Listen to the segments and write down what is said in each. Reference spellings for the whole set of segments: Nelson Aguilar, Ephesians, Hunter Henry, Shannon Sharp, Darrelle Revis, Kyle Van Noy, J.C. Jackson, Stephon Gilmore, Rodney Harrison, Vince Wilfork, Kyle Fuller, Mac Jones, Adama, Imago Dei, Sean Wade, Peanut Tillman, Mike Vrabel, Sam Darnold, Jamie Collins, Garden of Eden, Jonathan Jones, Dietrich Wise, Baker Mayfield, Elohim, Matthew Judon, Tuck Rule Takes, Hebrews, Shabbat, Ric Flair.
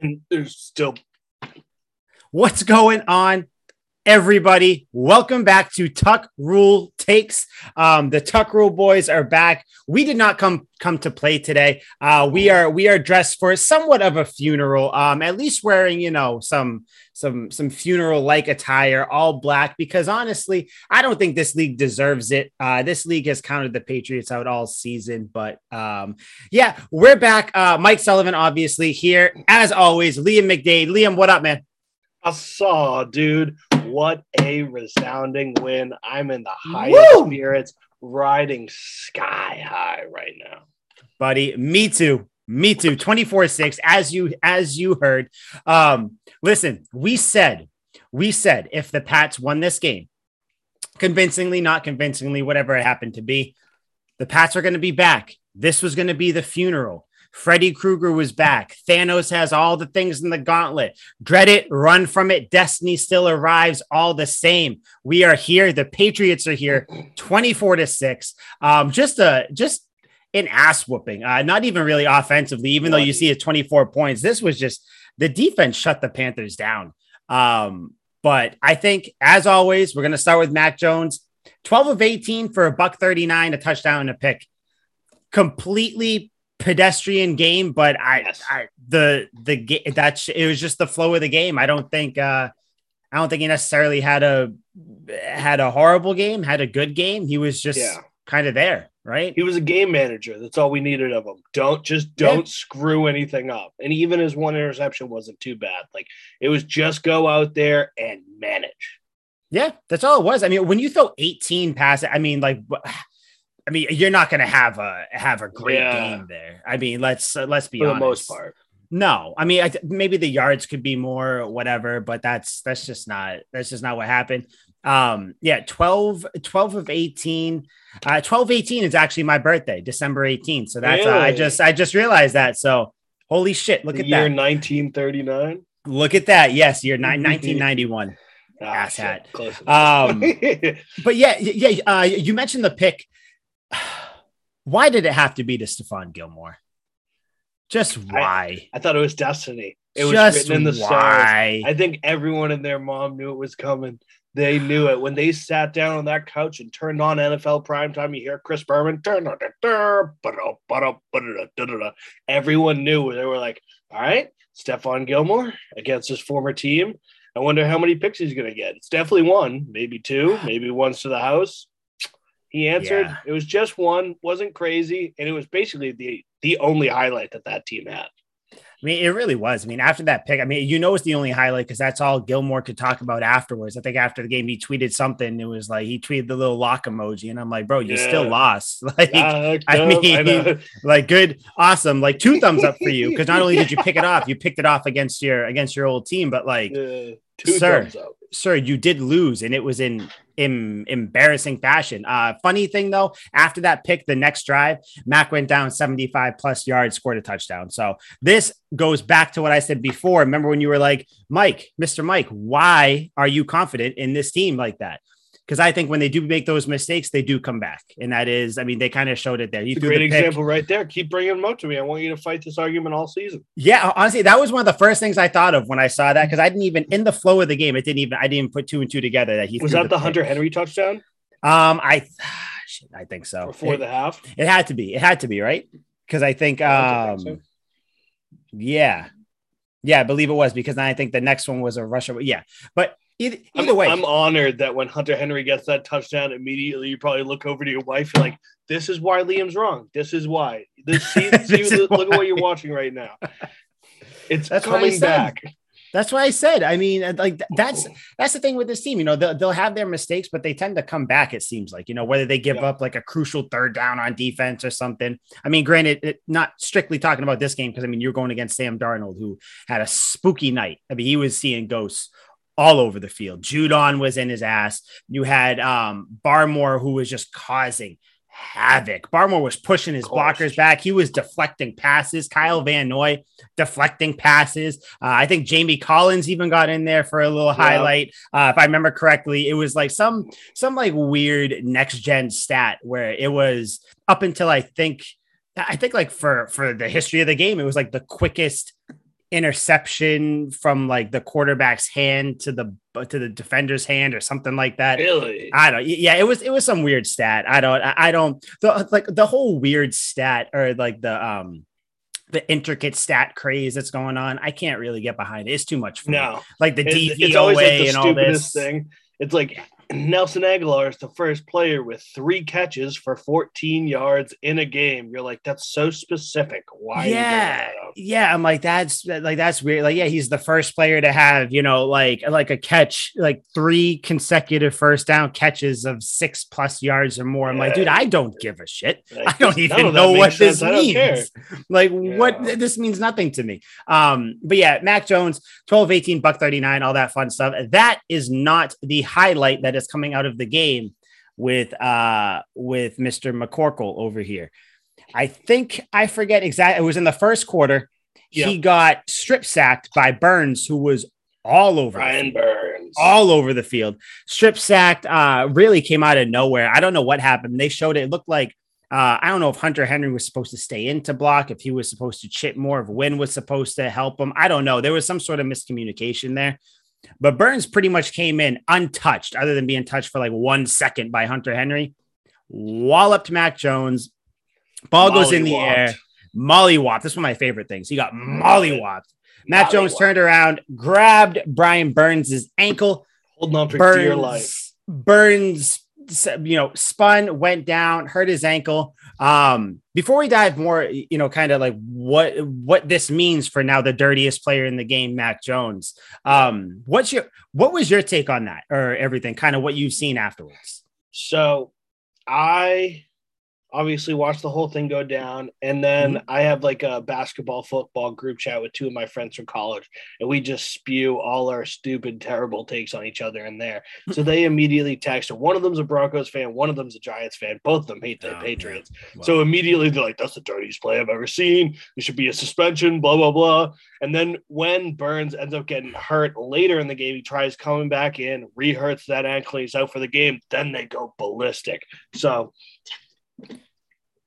And there's still... What's going on, everybody? Welcome back to Tuck Rule Takes. The Tuck Rule boys are back. We did not come to play today. We are dressed for somewhat of a funeral. At least wearing, you know, some funeral-like attire, all black, because honestly, I don't think this league deserves it. This league has counted the Patriots out all season, but yeah, we're back. Mike Sullivan, obviously, here, as always. Liam McDade. Liam, what up, man? I saw, dude. What a resounding win. I'm in the highest spirits, riding sky high right now. Buddy, me too. Me too. 24-6, as you heard. Listen, we said if the Pats won this game, convincingly, not convincingly, whatever it happened to be, the Pats are going to be back. This was going to be the funeral. Freddy Krueger was back. Thanos has all the things in the gauntlet. Dread it, run from it. Destiny still arrives all the same. We are here. The Patriots are here. 24-6. Just an ass whooping. Not even really offensively, even though you see it's 24 points. This was just the defense shut the Panthers down. But I think, as always, we're going to start with Mac Jones. 12 of 18 for $139, a touchdown and a pick. Completely pedestrian game, but it was just the flow of the game. I don't think he necessarily had a horrible game, had a good game. He was just kind of there, right? He was a game manager. That's all we needed of him. Don't screw anything up. And even his one interception wasn't too bad. Like, it was just go out there and manage. Yeah, that's all it was. I mean, when you throw 18 passes, you're not going to have a great game there. I mean, let's be honest. For the most part, no. I mean, maybe the yards could be more, or whatever, but that's just not what happened. 12 of 18. 12/18 is actually my birthday, December 18th. So that's really? I just realized that. So holy shit! Look at that. Year 1939. Look at that. Yes, year 1991. Ass hat. But yeah. You mentioned the pick. Why did it have to be to Stephon Gilmore? Just why? I thought it was destiny. It was just written in the stars. I think everyone and their mom knew it was coming. They knew it. When they sat down on that couch and turned on NFL primetime, you hear Chris Berman. Everyone knew. They were like, all right, Stephon Gilmore against his former team. I wonder how many picks he's going to get. It's definitely one, maybe two, maybe one's to the house. He answered. Yeah. It was just one, wasn't crazy, and it was basically the only highlight that team had. I mean, it really was. I mean, after that pick, I mean, you know, it's the only highlight because that's all Gilmore could talk about afterwards. I think after the game, he tweeted something. It was like he tweeted the little lock emoji, and I'm like, bro, you still lost. Like, good, awesome, like two thumbs up for you because not only did you pick it off, you picked it off against your old team, but like, sir, you did lose, and it was in embarrassing fashion. Funny thing though, after that pick, the next drive, Mac went down 75 plus yards, scored a touchdown. So this goes back to what I said before. Remember when you were like, Mike, Mr. Mike, why are you confident in this team like that? Because I think when they do make those mistakes, they do come back. And that is, I mean, they kind of showed it there. You threw a great example right there. Keep bringing them up to me. I want you to fight this argument all season. Yeah, honestly, that was one of the first things I thought of when I saw that. Because I didn't even, in the flow of the game, I didn't put two and two together. That he was that the Hunter Henry touchdown? I think so. Before the half? It had to be. It had to be, right? Because I think, I believe it was. Because I think the next one was a rush. Yeah, but... Either way, I'm honored that when Hunter Henry gets that touchdown, immediately you probably look over to your wife. You're like, this is why Liam's wrong. This is why. Look at what you're watching right now. That's coming back. That's what I said. I mean, like that's the thing with this team. You know, they'll have their mistakes, but they tend to come back. It seems like, you know, whether they give up like a crucial third down on defense or something. I mean, granted, not strictly talking about this game because I mean you're going against Sam Darnold, who had a spooky night. I mean, he was seeing ghosts all over the field. Judon was in his ass. You had Barmore, who was just causing havoc. Barmore was pushing his blockers back. He was deflecting passes. Kyle Van Noy deflecting passes. I think Jamie Collins even got in there for a little highlight. If I remember correctly, it was like some like weird next gen stat where it was up until I think like for the history of the game, it was like the quickest interception from like the quarterback's hand to the defender's hand or something like that. Really? I don't. Yeah, it was some weird stat. I don't. The whole weird stat or like the intricate stat craze that's going on. I can't really get behind it. It's too much for me. Like the DVOA and all this thing. It's like Nelson Aguilar is the first player with 3 catches for 14 yards in a game. You're like, that's so specific. Why? Yeah. Yeah. I'm like, that's weird. Like, yeah, he's the first player to have, you know, like a catch, like 3 consecutive first down catches of 6+ yards or more. I'm like, dude, I don't give a shit. Like, I don't even know what this means. Like this means nothing to me. But yeah, Mac Jones, 12, 18, $139, all that fun stuff. That is not the highlight that is coming out of the game with Mr. McCorkle over here. I forget exactly. It was in the first quarter. Yep. He got strip sacked by Burns, who was all over Brian Burns, all over the field. Strip sacked, really came out of nowhere. I don't know what happened. They showed it. It looked like I don't know if Hunter Henry was supposed to stay in to block, if he was supposed to chip more, if Wynn was supposed to help him. I don't know. There was some sort of miscommunication there. But Burns pretty much came in untouched, other than being touched for like 1 second by Hunter Henry. Walloped Mac Jones. Ball goes in the air. Mollywopped. That's one of my favorite things. He got mollywopped. Mac Jones turned around, grabbed Brian Burns' ankle. Holding on for dear life. Burns, you know, spun, went down, hurt his ankle. Before we dive more, you know, kind of like what this means for now the dirtiest player in the game, Mac Jones. What was your take on that or everything? Kind of what you've seen afterwards. So I obviously watched the whole thing go down, and then I have like a basketball football group chat with two of my friends from college, and we just spew all our stupid, terrible takes on each other in there. So they immediately texted. One of them's a Broncos fan, one of them's a Giants fan. Both of them hate the Patriots. Wow. So immediately they're like, that's the dirtiest play I've ever seen. It should be a suspension, blah, blah, blah. And then when Burns ends up getting hurt later in the game, he tries coming back in, re-hurts that ankle, he's out for the game. Then they go ballistic. So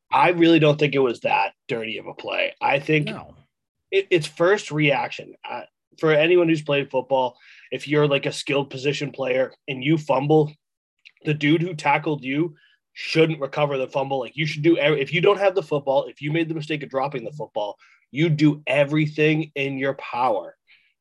I really don't think it was that dirty of a play. I think it's first reaction. For anyone who's played football, if you're like a skilled position player and you fumble, the dude who tackled you shouldn't recover the fumble. Like you should do if you don't have the football, if you made the mistake of dropping the football, you do everything in your power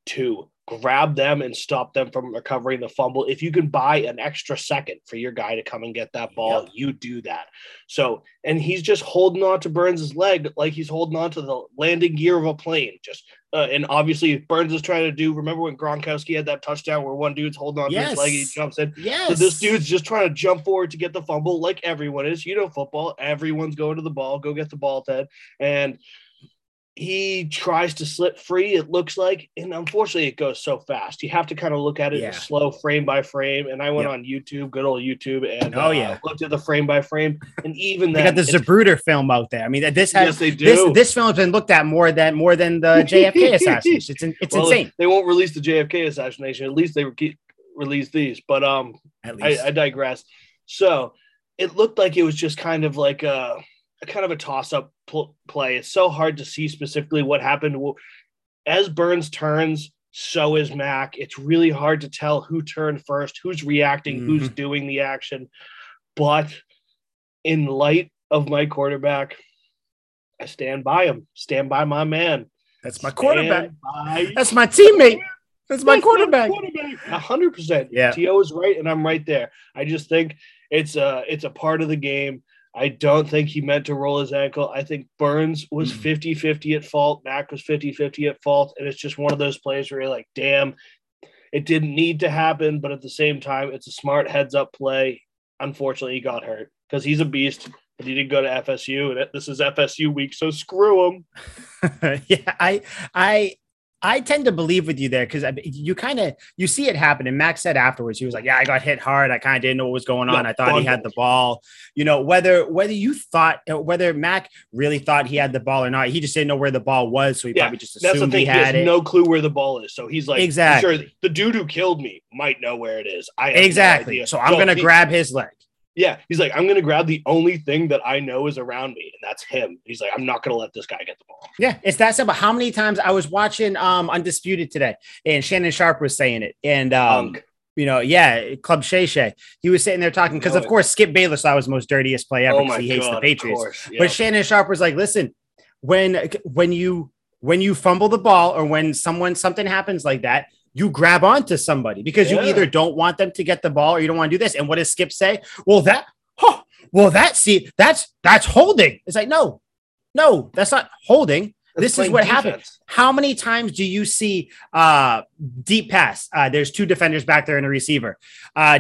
to grab them and stop them from recovering the fumble. If you can buy an extra second for your guy to come and get that ball, you do that. So, and he's just holding on to Burns' leg like he's holding on to the landing gear of a plane. Just and obviously Burns is trying to do. Remember when Gronkowski had that touchdown where one dude's holding on to his leg and he jumps in? Yes. So this dude's just trying to jump forward to get the fumble, like everyone is. You know, football, everyone's going to the ball. Go get the ball, Ted. And he tries to slip free, it looks like, and unfortunately it goes so fast. You have to kind of look at it in slow, frame by frame. And I went on YouTube, good old YouTube, and looked at the frame by frame. And even they got the Zapruder film out there. I mean, this film has been looked at more than the JFK assassination. It's insane. They won't release the JFK assassination. At least they release these. But I digress. So it looked like it was just kind of like a toss-up play. It's so hard to see specifically what happened. As Burns turns, so is Mac. It's really hard to tell who turned first, who's reacting, who's doing the action. But in light of my quarterback, I stand by him. Stand by my man. That's my quarterback. That's my teammate. That's my quarterback. 100%. Yeah. T.O. is right, and I'm right there. I just think it's a part of the game. I don't think he meant to roll his ankle. I think Burns was 50-50 at fault. Mac was 50-50 at fault. And it's just one of those plays where you're like, damn, it didn't need to happen. But at the same time, it's a smart heads-up play. Unfortunately, he got hurt because he's a beast. But he didn't go to FSU. And this is FSU week, so screw him. Yeah, I tend to believe with you there because you see it happen. And Max said afterwards, he was like, yeah, I got hit hard. I kind of didn't know what was going on. I thought he had the ball, you know, whether Mac really thought he had the ball or not, he just didn't know where the ball was. So he probably just assumed he had it. He has no clue where the ball is. So he's like, exactly. Sure, the dude who killed me might know where it is. I have no idea. So I'm going to grab his leg. Yeah. He's like, I'm going to grab the only thing that I know is around me, and that's him. He's like, I'm not going to let this guy get the ball. Yeah. It's that simple. How many times I was watching Undisputed today, and Shannon Sharp was saying it. And, you know, yeah, Club Shay Shay. He was sitting there talking because, of course, Skip Bayless thought was the most dirtiest play ever because he hates the Patriots. Yeah. But Shannon Sharp was like, listen, when you fumble the ball or when something happens like that, you grab onto somebody because you either don't want them to get the ball or you don't want to do this. And what does Skip say? That's holding. It's like, no, that's not holding. That's this is what happens. How many times do you see deep pass? There's two defenders back there and a receiver.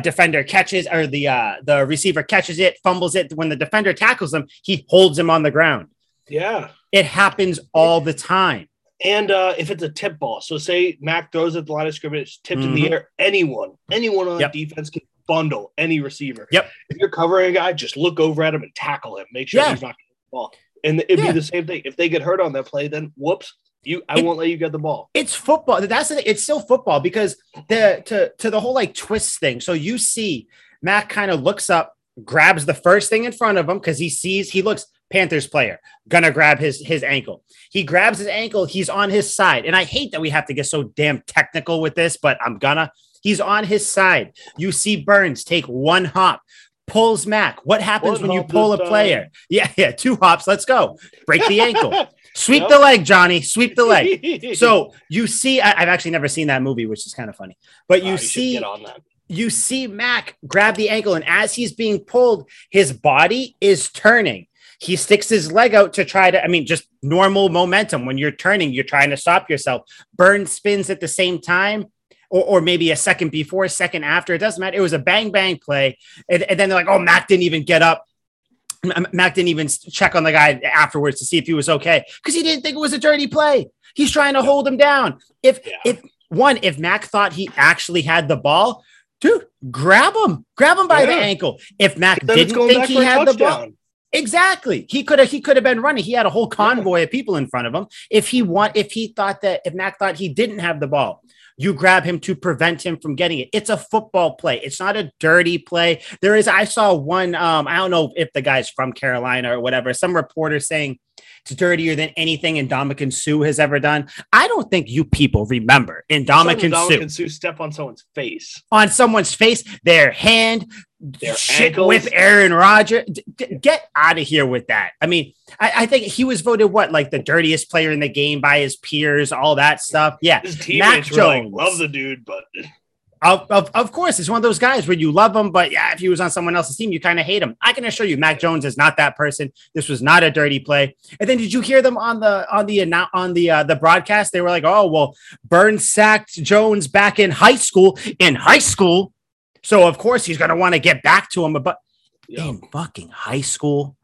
Defender catches, or the receiver catches it, fumbles it. When the defender tackles him, he holds him on the ground. Yeah. It happens all the time. And if it's a tip ball, so say Mac throws at the line of scrimmage, tipped in the air, anyone on that defense can bundle any receiver. Yep. If you're covering a guy, just look over at him and tackle him. Make sure he's not getting the ball. And it'd be the same thing. If they get hurt on that play, then whoops, I won't let you get the ball. It's football. That's the thing. It's still football because to the whole like twist thing. So you see Mac kind of looks up, grabs the first thing in front of him because he looks. Panthers player, gonna grab his ankle. He grabs his ankle. He's on his side. And I hate that we have to get so damn technical with this, but he's on his side. You see Burns take one hop, pulls Mac. What happens when you pull a player? Yeah, two hops. Let's go. Break the ankle. Sweep the leg, Johnny. Sweep the leg. So you see, I've actually never seen that movie, which is kind of funny. But you see, get on that. You see Mac grab the ankle, and as he's being pulled, his body is turning. He sticks his leg out to try to, just normal momentum. When you're turning, you're trying to stop yourself. Burns spins at the same time, or maybe a second before, a second after. It doesn't matter. It was a bang-bang play. And then they're like, oh, Mac didn't even get up. Mac didn't even check on the guy afterwards to see if he was okay. Because he didn't think it was a dirty play. He's trying to hold him down. If Mac thought he actually had the ball, dude, grab him by the ankle. If Mac didn't think he had the ball. Exactly. He could have been running. He had a whole convoy of people in front of him. If Mac thought he didn't have the ball, you grab him to prevent him from getting it. It's a football play. It's not a dirty play. I saw one, I don't know if the guy's from Carolina or whatever, some reporter saying it's dirtier than anything Ndamukong Suh has ever done. I don't think you people remember Ndamukong Suh step on someone's face. On someone's face, their hand, their shit ankles. With Aaron Rodgers. Get out of here with that. I think he was voted the dirtiest player in the game by his peers, all that stuff. Yeah. His teammates really love the dude, but of course, it's one of those guys where you love him, but yeah, if he was on someone else's team, you kind of hate him. I can assure you, Mac Jones is not that person. This was not a dirty play. And then, did you hear them on the broadcast? They were like, "Oh well, Burns sacked Jones back in high school. So of course he's gonna want to get back to him." But in fucking high school,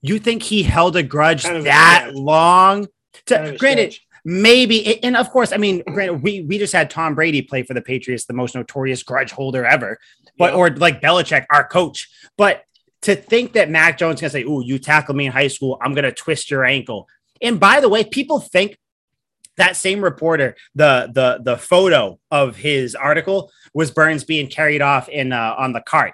you think he held a grudge that long? Granted. Maybe, and of course, granted, we just had Tom Brady play for the Patriots, the most notorious grudge holder ever, but or like Belichick, our coach. But to think that Mac Jones is gonna say, "Oh, you tackled me in high school, I'm gonna twist your ankle." And by the way, people think that same reporter, the photo of his article was Burns being carried off on the cart.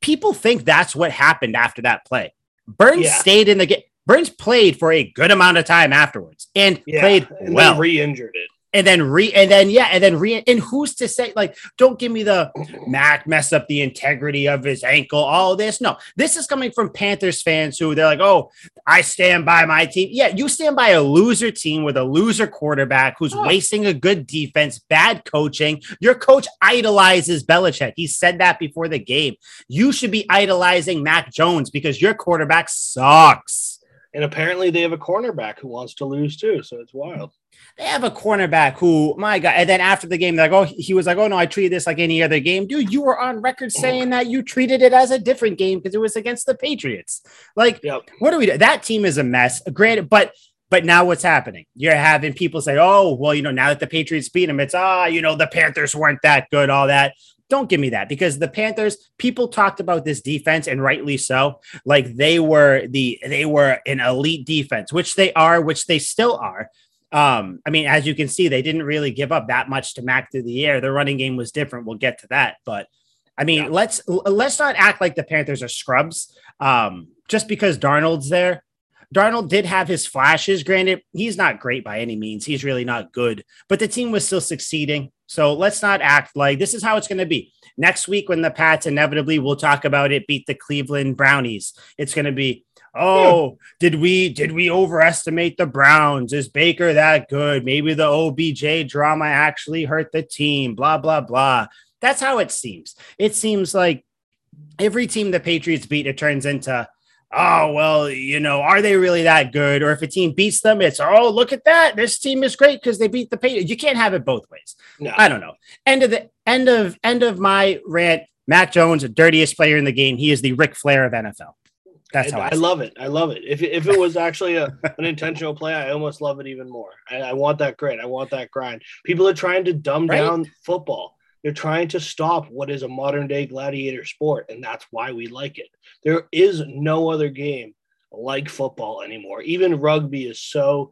People think that's what happened after that play. Burns stayed in the game. Burns played for a good amount of time afterwards and played and well. Then re-injured it. And who's to say, don't give me the Mac mess up the integrity of his ankle, all this. No, this is coming from Panthers fans who they're like, "Oh, I stand by my team." Yeah, you stand by a loser team with a loser quarterback who's wasting a good defense, bad coaching. Your coach idolizes Belichick. He said that before the game. You should be idolizing Mac Jones because your quarterback sucks. And apparently they have a cornerback who wants to lose too. So it's wild. They have a cornerback who, my God. And then after the game, they're like, he was like, "Oh no, I treated this like any other game." Dude, you were on record saying that you treated it as a different game because it was against the Patriots. What do we do? That team is a mess. Granted, but now what's happening? You're having people say, "Oh, well, now that the Patriots beat them, it's, the Panthers weren't that good," all that. Don't give me that, because the Panthers, people talked about this defense, and rightly so, they were an elite defense, which they still are. As you can see, they didn't really give up that much to Mac through the air. Their running game was different. We'll get to that. But I mean, let's not act like the Panthers are scrubs just because Darnold's there. Darnold did have his flashes. Granted, he's not great by any means. He's really not good, but the team was still succeeding. So let's not act like this is how it's going to be. Next week when the Pats inevitably, we'll talk about it, beat the Cleveland Brownies. It's going to be, did we overestimate the Browns? Is Baker that good? Maybe the OBJ drama actually hurt the team, blah, blah, blah. That's how it seems. It seems like every team the Patriots beat, it turns into, oh, well, you know, are they really that good? Or if a team beats them, it's, oh, look at that. This team is great because they beat the Patriots. You can't have it both ways. No. I don't know. End of my rant. Mac Jones, the dirtiest player in the game. He is the Ric Flair of NFL. That's how I love it. I love it. If it was actually an intentional play, I almost love it even more. I want that grit. I want that grind. People are trying to dumb down football. They're trying to stop what is a modern-day gladiator sport, and that's why we like it. There is no other game like football anymore. Even rugby is so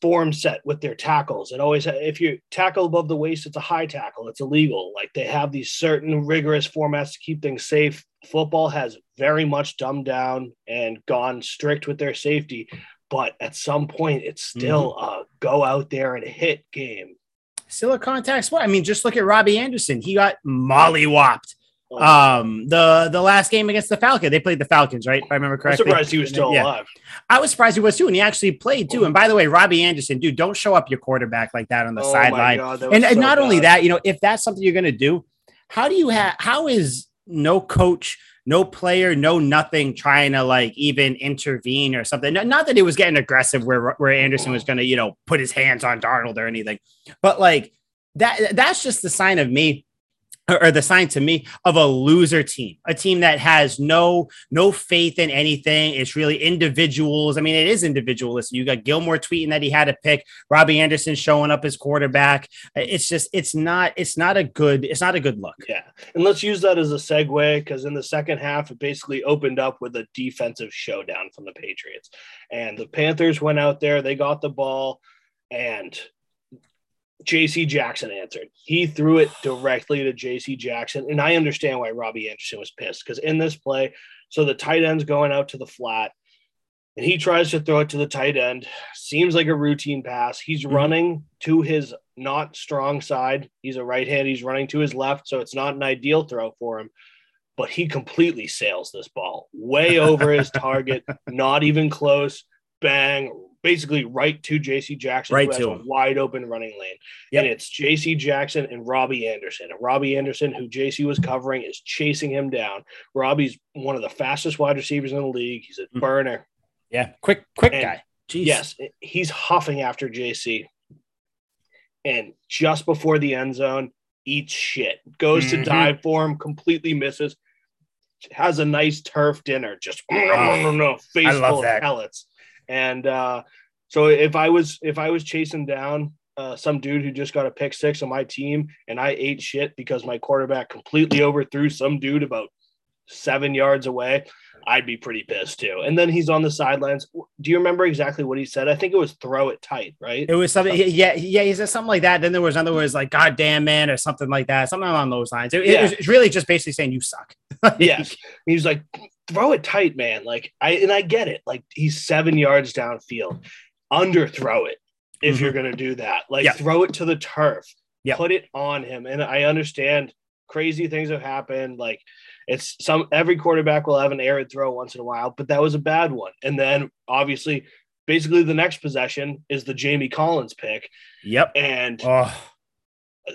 form set with their tackles. It always, if you tackle above the waist, it's a high tackle. It's illegal. Like they have these certain rigorous formats to keep things safe. Football has very much dumbed down and gone strict with their safety, but at some point, it's still a go out there and hit game. Still a contact sport. I mean, just look at Robbie Anderson. He got mollywopped. The last game against the Falcons. They played the Falcons, right? If I remember correctly. I'm surprised he was still alive. I was surprised he was too, and he actually played too. And by the way, Robbie Anderson, dude, don't show up your quarterback like that on the sideline. And not only that, you know, if that's something you're going to do, how do you have? How is no coach, no player, no nothing trying to like even intervene or something? Not that it was getting aggressive where Anderson was going to, you know, put his hands on Darnold or anything, but like that's just the sign of me. Or the sign to me of a loser team, a team that has no faith in anything. It's really individuals. I mean, it is individualist. You got Gilmore tweeting that he had a pick, Robbie Anderson showing up as quarterback. It's just, it's not a good look. Yeah. And let's use that as a segue. Cause in the second half, it basically opened up with a defensive showdown from the Patriots, and the Panthers went out there, they got the ball, and J.C. Jackson answered. He threw it directly to J.C. Jackson, and I understand why Robbie Anderson was pissed, because in this play, so the tight end's going out to the flat, and he tries to throw it to the tight end. Seems like a routine pass. He's running to his not strong side. He's a right hand. He's running to his left, so it's not an ideal throw for him, but he completely sails this ball. Way over his target, not even close. Bang, basically right to J.C. Jackson, right to a wide open running lane. Yep. And it's J.C. Jackson and Robbie Anderson. And Robbie Anderson, who J.C. was covering, is chasing him down. Robbie's one of the fastest wide receivers in the league. He's a burner. Yeah, quick and guy. Jeez. Yes, he's huffing after J.C. And just before the end zone, eats shit. Goes to dive for him, completely misses. Has a nice turf dinner. Just face full of pellets. And so if I was chasing down some dude who just got a pick six on my team, and I ate shit because my quarterback completely overthrew some dude about 7 yards away, I'd be pretty pissed too. And then he's on the sidelines. Do you remember exactly what he said? I think it was throw it tight, right? It was something. Yeah. He said something like that. Then there was another words like "goddamn man" or something like that. Something along those lines. It's really just basically saying you suck. Yes. He was like, throw it tight, man. Like I get it. Like he's 7 yards downfield. Underthrow it if you're gonna do that. Like throw it to the turf. Yeah. Put it on him. And I understand crazy things have happened. Like it's every quarterback will have an errant throw once in a while, but that was a bad one. And then obviously, basically the next possession is the Jamie Collins pick. Yep. And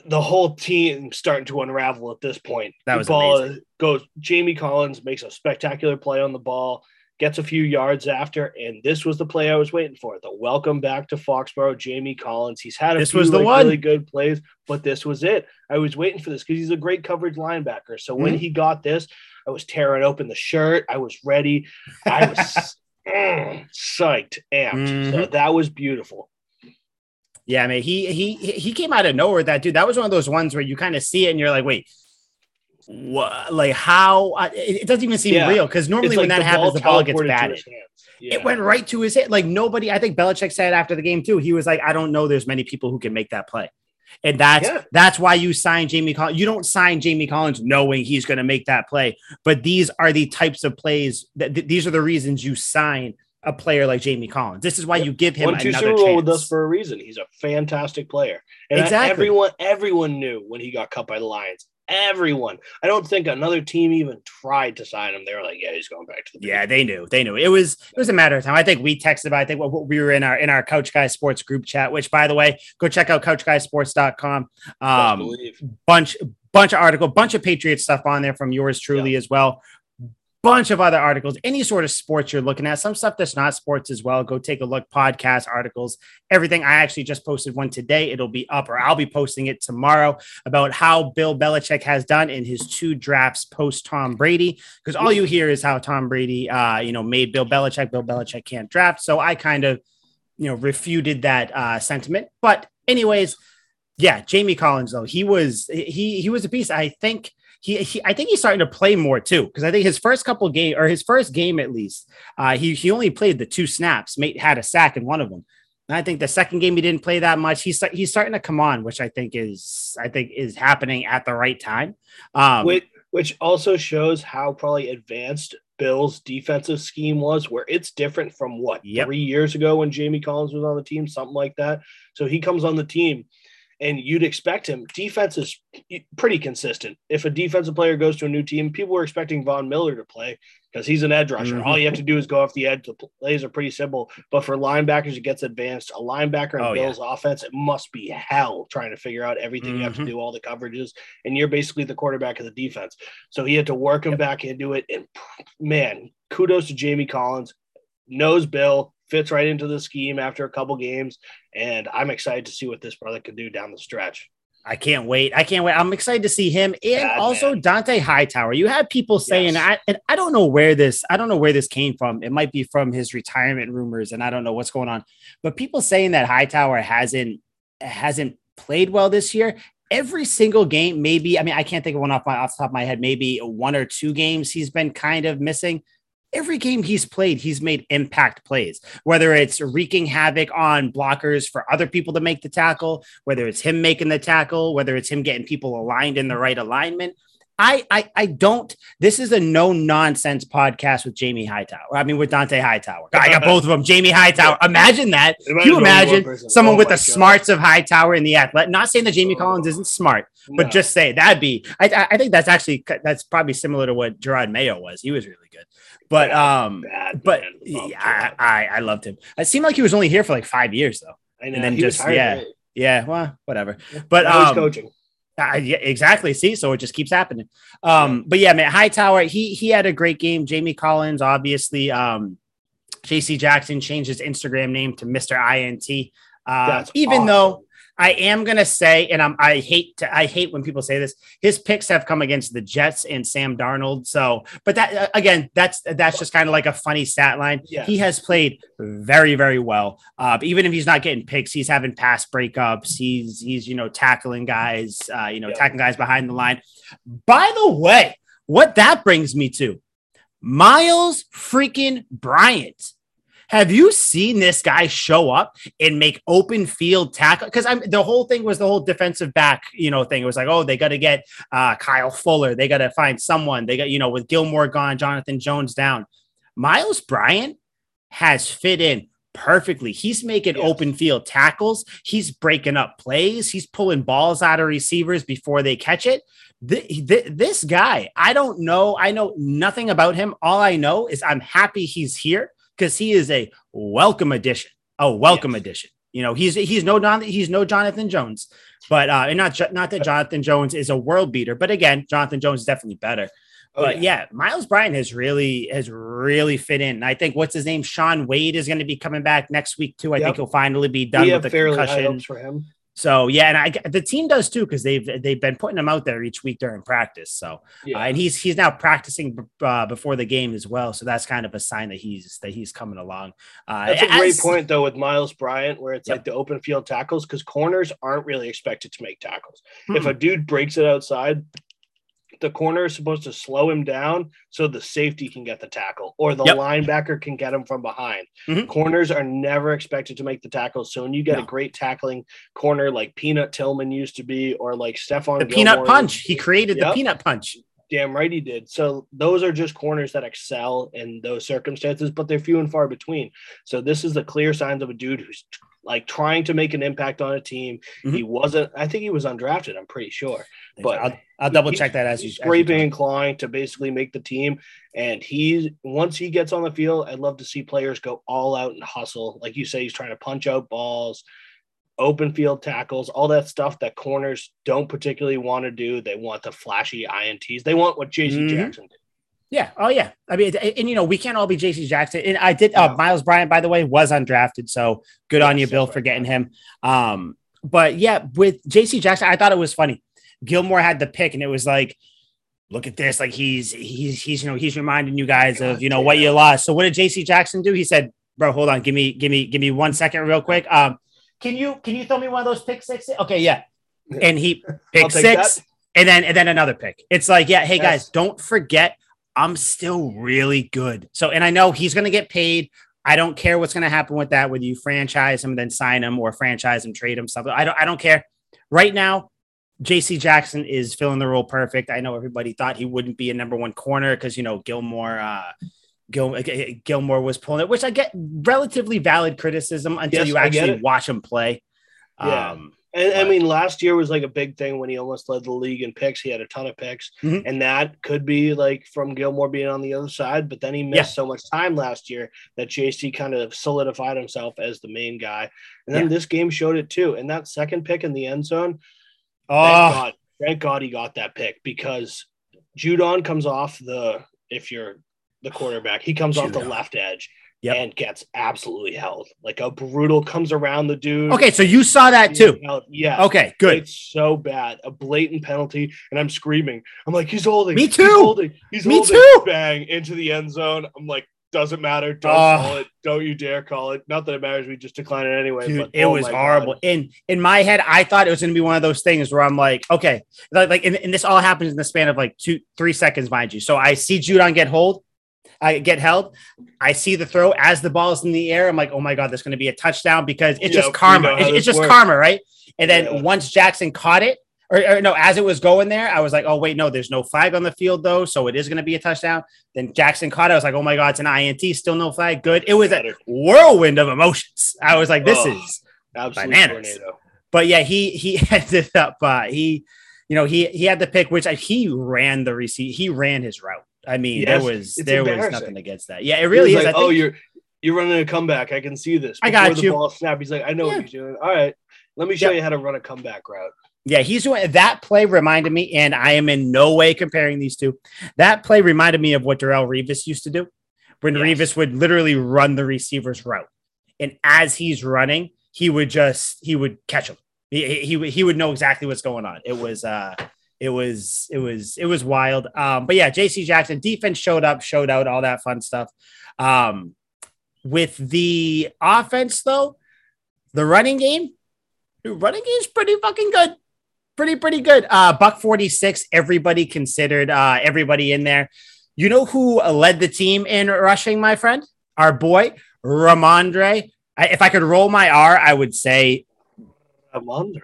the whole team starting to unravel at this point. That was amazing. Jamie Collins makes a spectacular play on the ball, gets a few yards after, and this was the play I was waiting for. The welcome back to Foxborough, Jamie Collins. He's had a few really good plays, but this was it. I was waiting for this because he's a great coverage linebacker. So when he got this, I was tearing open the shirt. I was ready. I was psyched, amped. So that was beautiful. Yeah, I mean, he came out of nowhere. That dude, that was one of those ones where you kind of see it and you're like, wait, what? Like how? It doesn't even seem real, because normally when that happens, the ball gets batted. It went right to his head. Like nobody. I think Belichick said after the game too. He was like, I don't know. There's many people who can make that play. And that's why you sign Jamie Collins. You don't sign Jamie Collins knowing he's going to make that play. But these are the types of plays that these are the reasons you sign a player like Jamie Collins. This is why you give him another chance. Roll with us for a reason. He's a fantastic player. And everyone knew when he got cut by the Lions. Everyone. I don't think another team even tried to sign him. They were like, yeah, he's going back to the beach. Yeah, they knew. They knew. It was a matter of time. I think we texted about it. I think we were in our Couch Guy Sports group chat, which, by the way, go check out couchguysports.com. Bunch of Patriot stuff on there from yours truly as well. Bunch of other articles, any sort of sports you're looking at, some stuff that's not sports as well. Go take a look, podcasts, articles, everything. I actually just posted one today. It'll be up, or I'll be posting it tomorrow, about how Bill Belichick has done in his two drafts post Tom Brady. Because all you hear is how Tom Brady, made Bill Belichick. Bill Belichick can't draft. So I kind of, refuted that sentiment. But anyways, yeah, Jamie Collins, though, he was a beast. I think. I think he's starting to play more too, because I think his first couple game, or his first game at least, he only played the two snaps, had a sack in one of them. And I think the second game he didn't play that much. He's starting to come on, which I think is happening at the right time. Which also shows how probably advanced Bill's defensive scheme was, where it's different from 3 years ago when Jamie Collins was on the team, something like that. So he comes on the team. And you'd expect him. Defense is pretty consistent. If a defensive player goes to a new team, people were expecting Von Miller to play because he's an edge rusher. Mm-hmm. All you have to do is go off the edge. The plays are pretty simple. But for linebackers, it gets advanced. A linebacker in Bill's offense, it must be hell trying to figure out everything you have to do, all the coverages. And you're basically the quarterback of the defense. So he had to work him back into it. And, man, kudos to Jamie Collins. Knows Bill. Fits right into the scheme after a couple games, and I'm excited to see what this brother can do down the stretch. I can't wait. I'm excited to see him and also Dante Hightower. You had people saying, I don't know where this, came from. It might be from his retirement rumors, and I don't know what's going on, but people saying that Hightower hasn't played well this year. Every single game, maybe, I mean, I can't think of one off the top of my head, maybe one or two games he's been kind of missing. Every game he's played, he's made impact plays, whether it's wreaking havoc on blockers for other people to make the tackle, whether it's him making the tackle, whether it's him getting people aligned in the right alignment. This is a no nonsense podcast with with Dante Hightower. I got both of them. Jamie Hightower. Imagine that. You imagine someone with the smarts of Hightower in the athletic, not saying that Jamie Collins isn't smart, but just say that'd be, I think that's probably similar to what Gerard Mayo was. He was really good, but, I loved him. It seemed like he was only here for like 5 years though. I know. And then well, whatever. But, he's coaching. Yeah, exactly. See, so it just keeps happening. But yeah, man, Hightower, he had a great game. Jamie Collins, obviously, J.C. Jackson changed his Instagram name to Mr. INT. Even though I am going to say, and I hate when people say this, his picks have come against the Jets and Sam Darnold. So, but that again, that's just kind of like a funny stat line. Yeah. He has played very, very well. But even if he's not getting picks, he's having pass breakups. He's tackling guys, tackling guys behind the line. By the way, what that brings me to, Myles freaking Bryant. Have you seen this guy show up and make open field tackle? Because the whole thing was the whole defensive back, thing. It was like, oh, they got to get Kyle Fuller. They got to find someone. They got, with Gilmore gone, Jonathan Jones down. Myles Bryant has fit in perfectly. He's making open field tackles. He's breaking up plays. He's pulling balls out of receivers before they catch it. This guy, I don't know. I know nothing about him. All I know is I'm happy he's here. Because he is a welcome addition, addition. He's no Jonathan Jones, but and not that Jonathan Jones is a world beater, but again, Jonathan Jones is definitely better. Myles Bryant has really fit in. And I think what's his name, Sean Wade, is going to be coming back next week too. I think he'll finally be done with the concussion for him. So yeah, and the team does too, because they've been putting him out there each week during practice. So and he's now practicing before the game as well. So that's kind of a sign that he's coming along. That's a great point though with Myles Bryant, where it's like the open field tackles, because corners aren't really expected to make tackles. If a dude breaks it outside, the corner is supposed to slow him down so the safety can get the tackle or the linebacker can get him from behind. Mm-hmm. Corners are never expected to make the tackle. So when you get a great tackling corner like Peanut Tillman used to be, or like Stephon Gilmore. Peanut punch. He created the peanut punch. Damn right he did. So those are just corners that excel in those circumstances, but they're few and far between. So this is the clear signs of a dude who's like trying to make an impact on a team. Mm-hmm. He wasn't, I think he was undrafted. I'm pretty sure, but I'll double check that as you scraping and clawing to basically make the team. And once he gets on the field, I'd love to see players go all out and hustle. Like you say, he's trying to punch out balls, open field tackles, all that stuff that corners don't particularly want to do. They want the flashy INTs. They want what J.C. Jackson did. Yeah. Oh, yeah. I mean, and, you know, we can't all be J.C. Jackson. And I did Myles Bryant, by the way, was undrafted. So good on you, Bill, for getting him. But, yeah, with J.C. Jackson, I thought it was funny. Gilmore had the pick, and it was like, look at this. Like, he's you know, he's reminding you guys of, you know, what you lost. So what did J.C. Jackson do? He said, bro, hold on. Give me 1 second real quick. Can you throw me one of those pick sixes? Okay, yeah. And he pick six, and then another pick. It's like, yeah, hey guys, don't forget, I'm still really good. So, and I know he's going to get paid. I don't care what's going to happen with that. Whether you franchise him, then sign him, or franchise him, trade him, something. I don't care. Right now, J.C. Jackson is filling the role perfect. I know everybody thought he wouldn't be a number one corner because you know Gilmore. Gilmore was pulling it, which I get relatively valid criticism until you actually watch him play. Yeah. I mean, last year was like a big thing when he almost led the league in picks. He had a ton of picks, and that could be like from Gilmore being on the other side, but then he missed so much time last year that JC kind of solidified himself as the main guy. And then this game showed it too. And that second pick in the end zone, thank God he got that pick, because Judon comes off the quarterback, he comes off the left edge and gets absolutely held. Like a brutal comes around the dude. Okay, so you saw that too. Yeah. Okay, good. It's so bad. A blatant penalty, and I'm screaming. I'm like, he's holding. Me too. He's holding. He's holding. Bang, into the end zone. I'm like, doesn't matter. Don't call it. Don't you dare call it. Not that it matters. We just decline it anyway. Dude, but it was horrible. In my head, I thought it was going to be one of those things where I'm like, okay. And this all happens in the span of like 2-3 seconds, mind you. So I see Judon get hold. I get held. I see the throw as the ball is in the air. I'm like, oh my God, there's going to be a touchdown, because it's just karma. You know it's just karma, right? And then once Jackson caught it, or no, as it was going there, I was like, oh wait, no, there's no flag on the field though, so it is going to be a touchdown. Then Jackson caught it. I was like, oh my God, it's an INT, still no flag. Good. It was a whirlwind of emotions. I was like, this is bananas. Tornado. But yeah, he ended up he had the pick, which he ran the receipt. He ran his route. I mean, there was nothing against that. Yeah, it really is. Like, I think, you're running a comeback. I can see this. Before I got you. The ball snap. He's like, I know what you're doing. All right, let me show you how to run a comeback route. Yeah, he's doing that play. Reminded me, and I am in no way comparing these two. That play reminded me of what Darrelle Revis used to do, when Revis would literally run the receiver's route, and as he's running, he would catch him. He would know exactly what's going on. It was wild. But yeah, J.C. Jackson defense showed up, showed out, all that fun stuff. With the offense though, the running game is pretty fucking good. Pretty good. Buck 46, everybody considered, everybody in there. You know who led the team in rushing, my friend? Our boy, Ramondre. If I could roll my R, I would say Ramondre.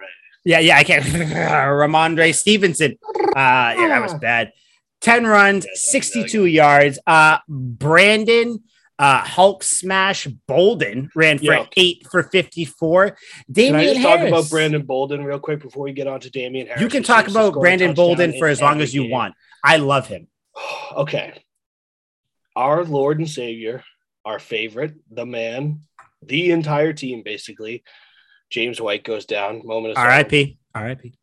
Yeah, I can't. Ramondre Stevenson. Yeah, that was bad. 10 runs, 62 yards. Brandon Hulk Smash Bolden ran for 8 for 54. Damien Harris. Can I just talk about Brandon Bolden real quick before we get on to Damien Harris? You can talk about Brandon Bolden for as long as you want. I love him. Okay. Our Lord and Savior, our favorite, the man, the entire team, basically. James White goes down. Moment of silence. R.I.P.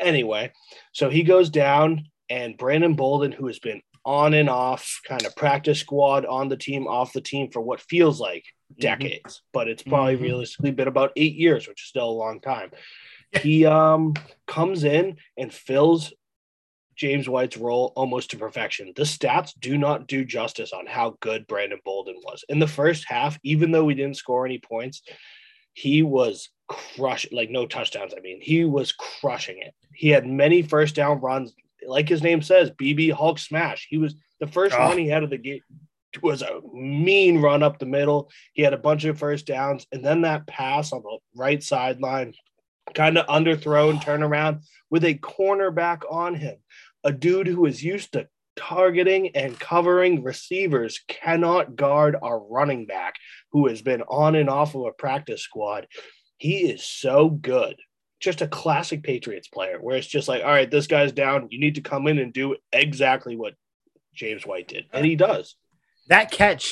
Anyway, so he goes down, and Brandon Bolden, who has been on and off, kind of practice squad, on the team, off the team for what feels like decades, but it's probably realistically been about 8 years, which is still a long time. He comes in and fills James White's role almost to perfection. The stats do not do justice on how good Brandon Bolden was. In the first half, even though we didn't score any points, he was crushing, like no touchdowns. I mean, he was crushing it. He had many first down runs, like his name says, BB Hulk Smash. He was the first one he had of the game was a mean run up the middle. He had a bunch of first downs, and then that pass on the right sideline, kind of underthrown turnaround with a cornerback on him. A dude who is used to targeting and covering receivers cannot guard our running back who has been on and off of a practice squad. He is so good. Just a classic Patriots player where it's just like, all right, this guy's down. You need to come in and do exactly what James White did. And he does. That catch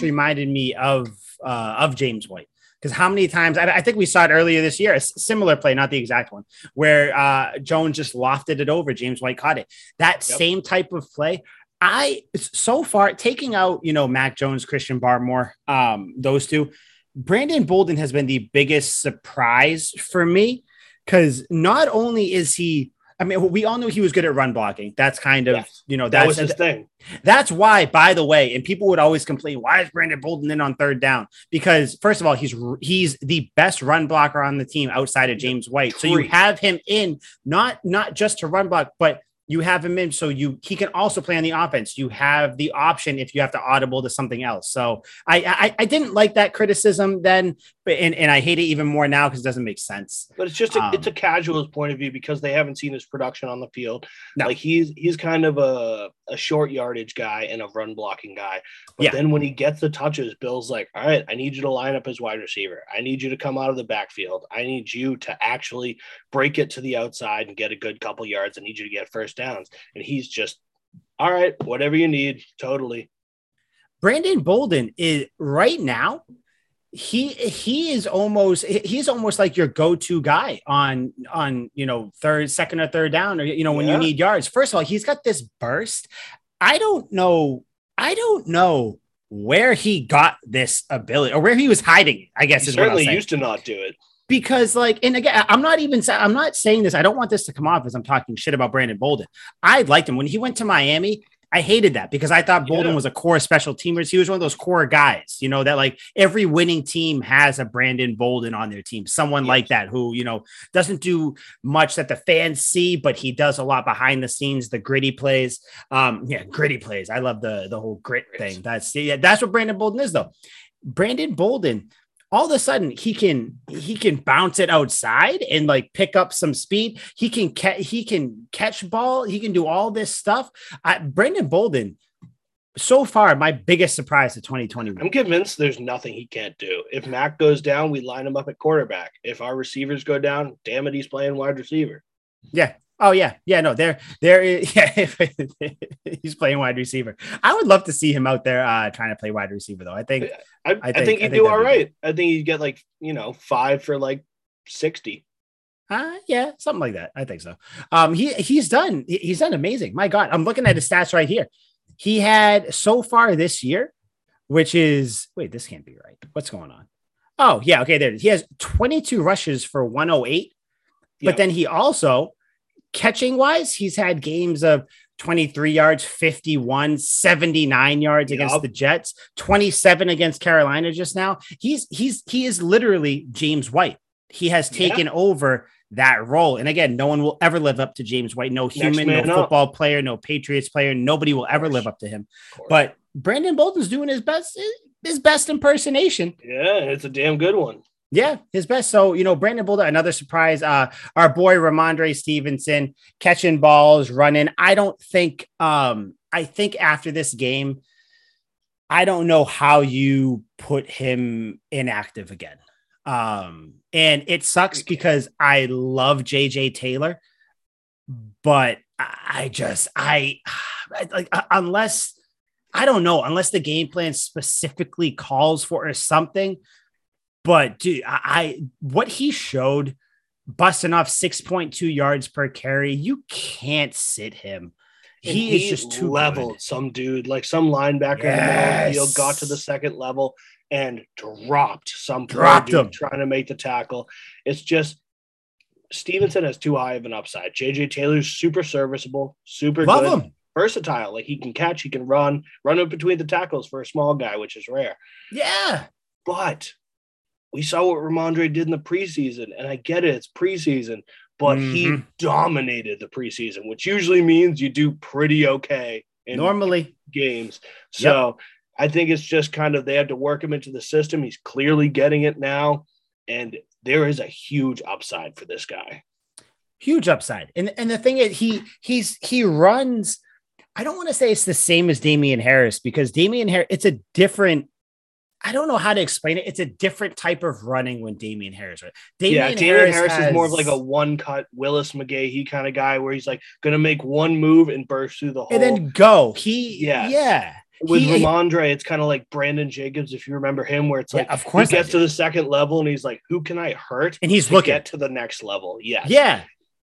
reminded me of James White. Because how many times, I think we saw it earlier this year, a similar play, not the exact one, where Jones just lofted it over, James White caught it. That same type of play, so far, taking out, Mac Jones, Christian Barmore, those two, Brandon Bolden has been the biggest surprise for me, because not only is he, we all knew he was good at run blocking. That's kind of, that was his thing. That's why, by the way, and people would always complain, why is Brandon Bolden in on third down? Because first of all, he's the best run blocker on the team outside of James White. So you have him in, not just to run block, but you have him in. So he can also play on the offense. You have the option if you have to audible to something else. So I didn't like that criticism then. And I hate it even more now because it doesn't make sense. But it's just it's a casual's point of view because they haven't seen his production on the field. No. Like he's kind of a short yardage guy and a run blocking guy. But then when he gets the touches, Bill's like, all right, I need you to line up as wide receiver. I need you to come out of the backfield. I need you to actually break it to the outside and get a good couple yards. I need you to get first downs. And he's just, all right, whatever you need. Totally. Brandon Bolden is right now. He's almost like your go-to guy on second or third down, or when you need yards. First of all, he's got this burst. I don't know where he got this ability or where he was hiding it, I guess is what I'm saying. Certainly used to not do it. Because and again, I'm not saying this. I don't want this to come off as I'm talking shit about Brandon Bolden. I liked him when he went to Miami. I hated that because I thought Bolden was a core special teamer. He was one of those core guys, that like every winning team has a Brandon Bolden on their team. Someone like that who, doesn't do much that the fans see, but he does a lot behind the scenes, the gritty plays. Gritty plays. I love the whole grit thing. That's what Brandon Bolden is, though. Brandon Bolden, all of a sudden he can bounce it outside and like pick up some speed. He can catch ball. He can do all this stuff. Brandon Bolden, so far, my biggest surprise of 2021. I'm convinced there's nothing he can't do. If Mac goes down, we line him up at quarterback. If our receivers go down, damn it, he's playing wide receiver. Yeah. Oh, yeah. Yeah, no, there is, he's playing wide receiver. I would love to see him out there trying to play wide receiver, though. I think he'd do all right. I think he'd get 5 for 60. Yeah, something like that. I think so. He's done amazing. My God, I'm looking at his stats right here. He had so far this year, which is, wait, this can't be right. What's going on? Oh, yeah. Okay, there it is. He has 22 rushes for 108, but then he also... Catching wise, he's had games of 23 yards, 51, 79 yards against the Jets, 27 against Carolina just now. He is literally James White. He has taken over that role. And again, no one will ever live up to James White. No human, no football player, no Patriots player. Nobody will ever live up to him. But Brandon Bolden's doing his best impersonation. Yeah, it's a damn good one. Yeah, his best. So, Brandon Bolden, another surprise. Our boy Ramondre Stevenson catching balls, running. I think after this game, I don't know how you put him inactive again. And it sucks because I love JJ Taylor, but unless the game plan specifically calls for or something. But dude, what he showed, busting off 6.2 yards per carry, you can't sit him. He is just too leveled. Good. Some dude, like some linebacker in the field, got to the second level and dropped him trying to make the tackle. It's just Stevenson has too high of an upside. JJ Taylor's super serviceable, super good. Love him. Versatile. Like he can catch, he can run in between the tackles for a small guy, which is rare. Yeah, but. We saw what Ramondre did in the preseason, and I get it. It's preseason, but he dominated the preseason, which usually means you do pretty okay in normally games. So I think it's just kind of they had to work him into the system. He's clearly getting it now, and there is a huge upside for this guy. Huge upside. And the thing is, he runs – I don't want to say it's the same as Damien Harris, because Damien Harris, it's a different – I don't know how to explain it. It's a different type of running when Damien Harris runs. Damien Harris is more of like a one-cut Willis McGahee kind of guy where he's like going to make one move and burst through the hole. And then go. With Ramondre, it's kind of like Brandon Jacobs, if you remember him, where it's like of course he gets to the second level and he's like, who can I hurt? And he's looking to the next level.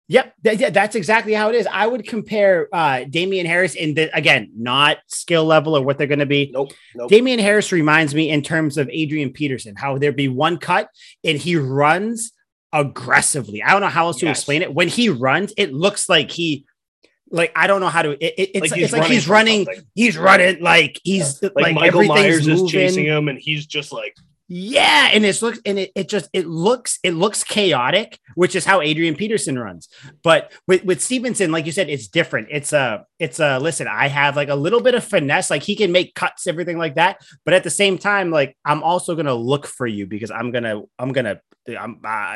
Yep, that's exactly how it is. I would compare Damien Harris in the, again, not skill level or what they're going to be. Nope. Damien Harris reminds me in terms of Adrian Peterson, how there'd be one cut and he runs aggressively. I don't know how else to explain it. When he runs, it looks like he, like, I don't know how to, it's like he's running, Michael Myers is chasing him and he's just like. Yeah, and it looks chaotic, which is how Adrian Peterson runs. But with Stevenson, like you said, it's different. It's a listen, I have like a little bit of finesse, like he can make cuts, everything like that. But at the same time, like I'm also gonna look for you because I'm gonna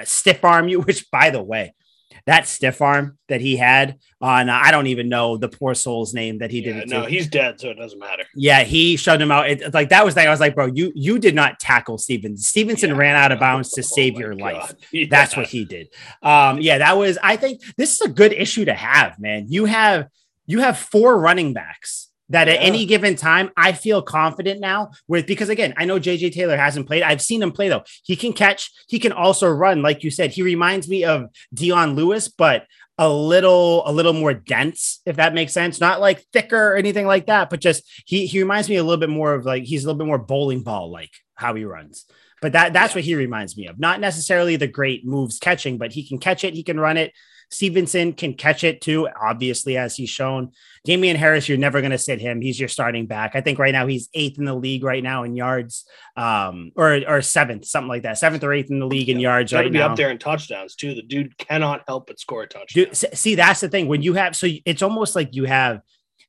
stiff arm you. Which, by the way, that stiff arm that he had on I don't even know the poor soul's name that he did. No, he's dead, so it doesn't matter. Yeah, he shoved him out. It's like that was the thing. I was like, bro, you did not tackle Stevenson ran out of bounds to save your life. Yeah. That's what he did. That was. I think this is a good issue to have, man. You have four running backs that at any given time, I feel confident now with, because again, I know JJ Taylor hasn't played. I've seen him play though. He can catch, he can also run. Like you said, he reminds me of Dion Lewis, but a little more dense, if that makes sense. Not like thicker or anything like that, but just, he reminds me a little bit more of like, he's a little bit more bowling ball, like how he runs, but that's what he reminds me of. Not necessarily the great moves catching, but he can catch it. He can run it. Stevenson can catch it too, obviously, as he's shown. Damien Harris, you're never going to sit him. He's your starting back. I think right now he's 8th in the league right now in yards, or 7th, something like that. 7th or 8th in the league in yards right now. He's got to be up there in touchdowns too. The dude cannot help but score a touchdown. Dude, see, that's the thing. When you have, so it's almost like you have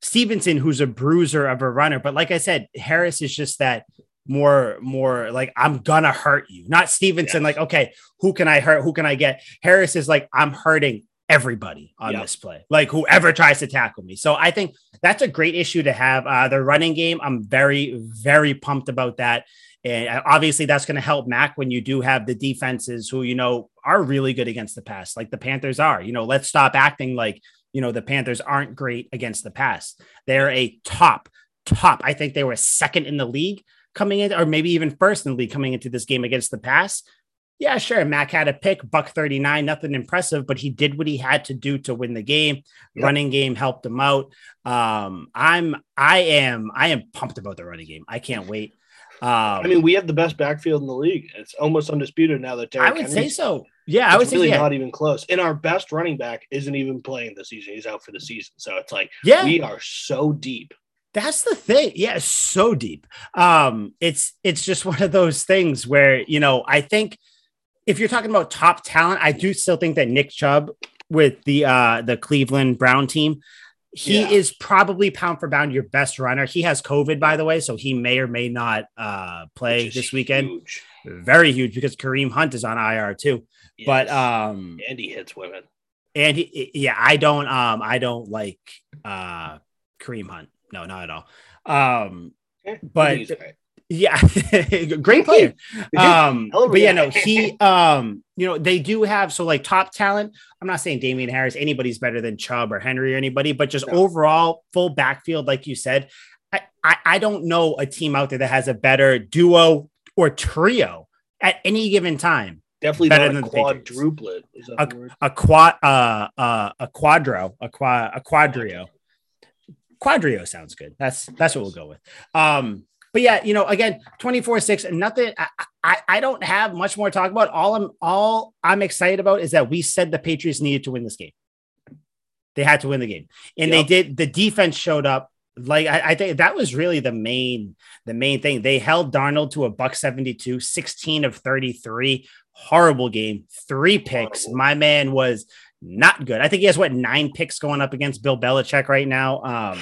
Stevenson, who's a bruiser of a runner, but like I said, Harris is just that more like I'm gonna hurt you. Not Stevenson, like okay, who can I hurt? Who can I get? Harris is like I'm hurting everybody on this play, like whoever tries to tackle me. So I think that's a great issue to have. The running game, I'm very, very pumped about that. And obviously that's going to help Mac when you do have the defenses who, you know, are really good against the pass, like the Panthers are. You know, let's stop acting like, you know, the Panthers aren't great against the pass. They're a top. I think they were second in the league coming in, or maybe even first in the league coming into this game against the pass. Yeah, sure. Mac had a pick, $139, nothing impressive, but he did what he had to do to win the game. Yep. Running game helped him out. I am pumped about the running game. I can't wait. I mean, we have the best backfield in the league. It's almost undisputed now that Derrick Henry, say so. Yeah, I would really say not even close. And our best running back isn't even playing this season. He's out for the season. So it's like we are so deep. That's the thing. Yeah, so deep. It's just one of those things where, you know, I think if you're talking about top talent, I do still think that Nick Chubb with the Cleveland Brown team, he is probably pound for pound your best runner. He has COVID, by the way, so he may or may not play this weekend. Huge. Very huge, because Kareem Hunt is on IR too. Yes. But and he hits women. And I don't like Kareem Hunt. No, not at all. But great player. But yeah, no, he, you know, they do have, so like top talent. I'm not saying Damien Harris, anybody's better than Chubb or Henry or anybody, but just overall full backfield. Like you said, I don't know a team out there that has a better duo or trio at any given time. Definitely better than a quadruplet. Is that the word? A quadrio. Quadrio sounds good. That's what we'll go with. But yeah, you know, again, 24-6 and nothing. I don't have much more to talk about. All I'm excited about is that we said the Patriots needed to win this game. They had to win the game, and they did. The defense showed up. Like I think that was really the main thing. They held Darnold to a 172, 16 of 33, horrible game, 3 picks. Horrible. My man was not good. I think he has 9 picks going up against Bill Belichick right now.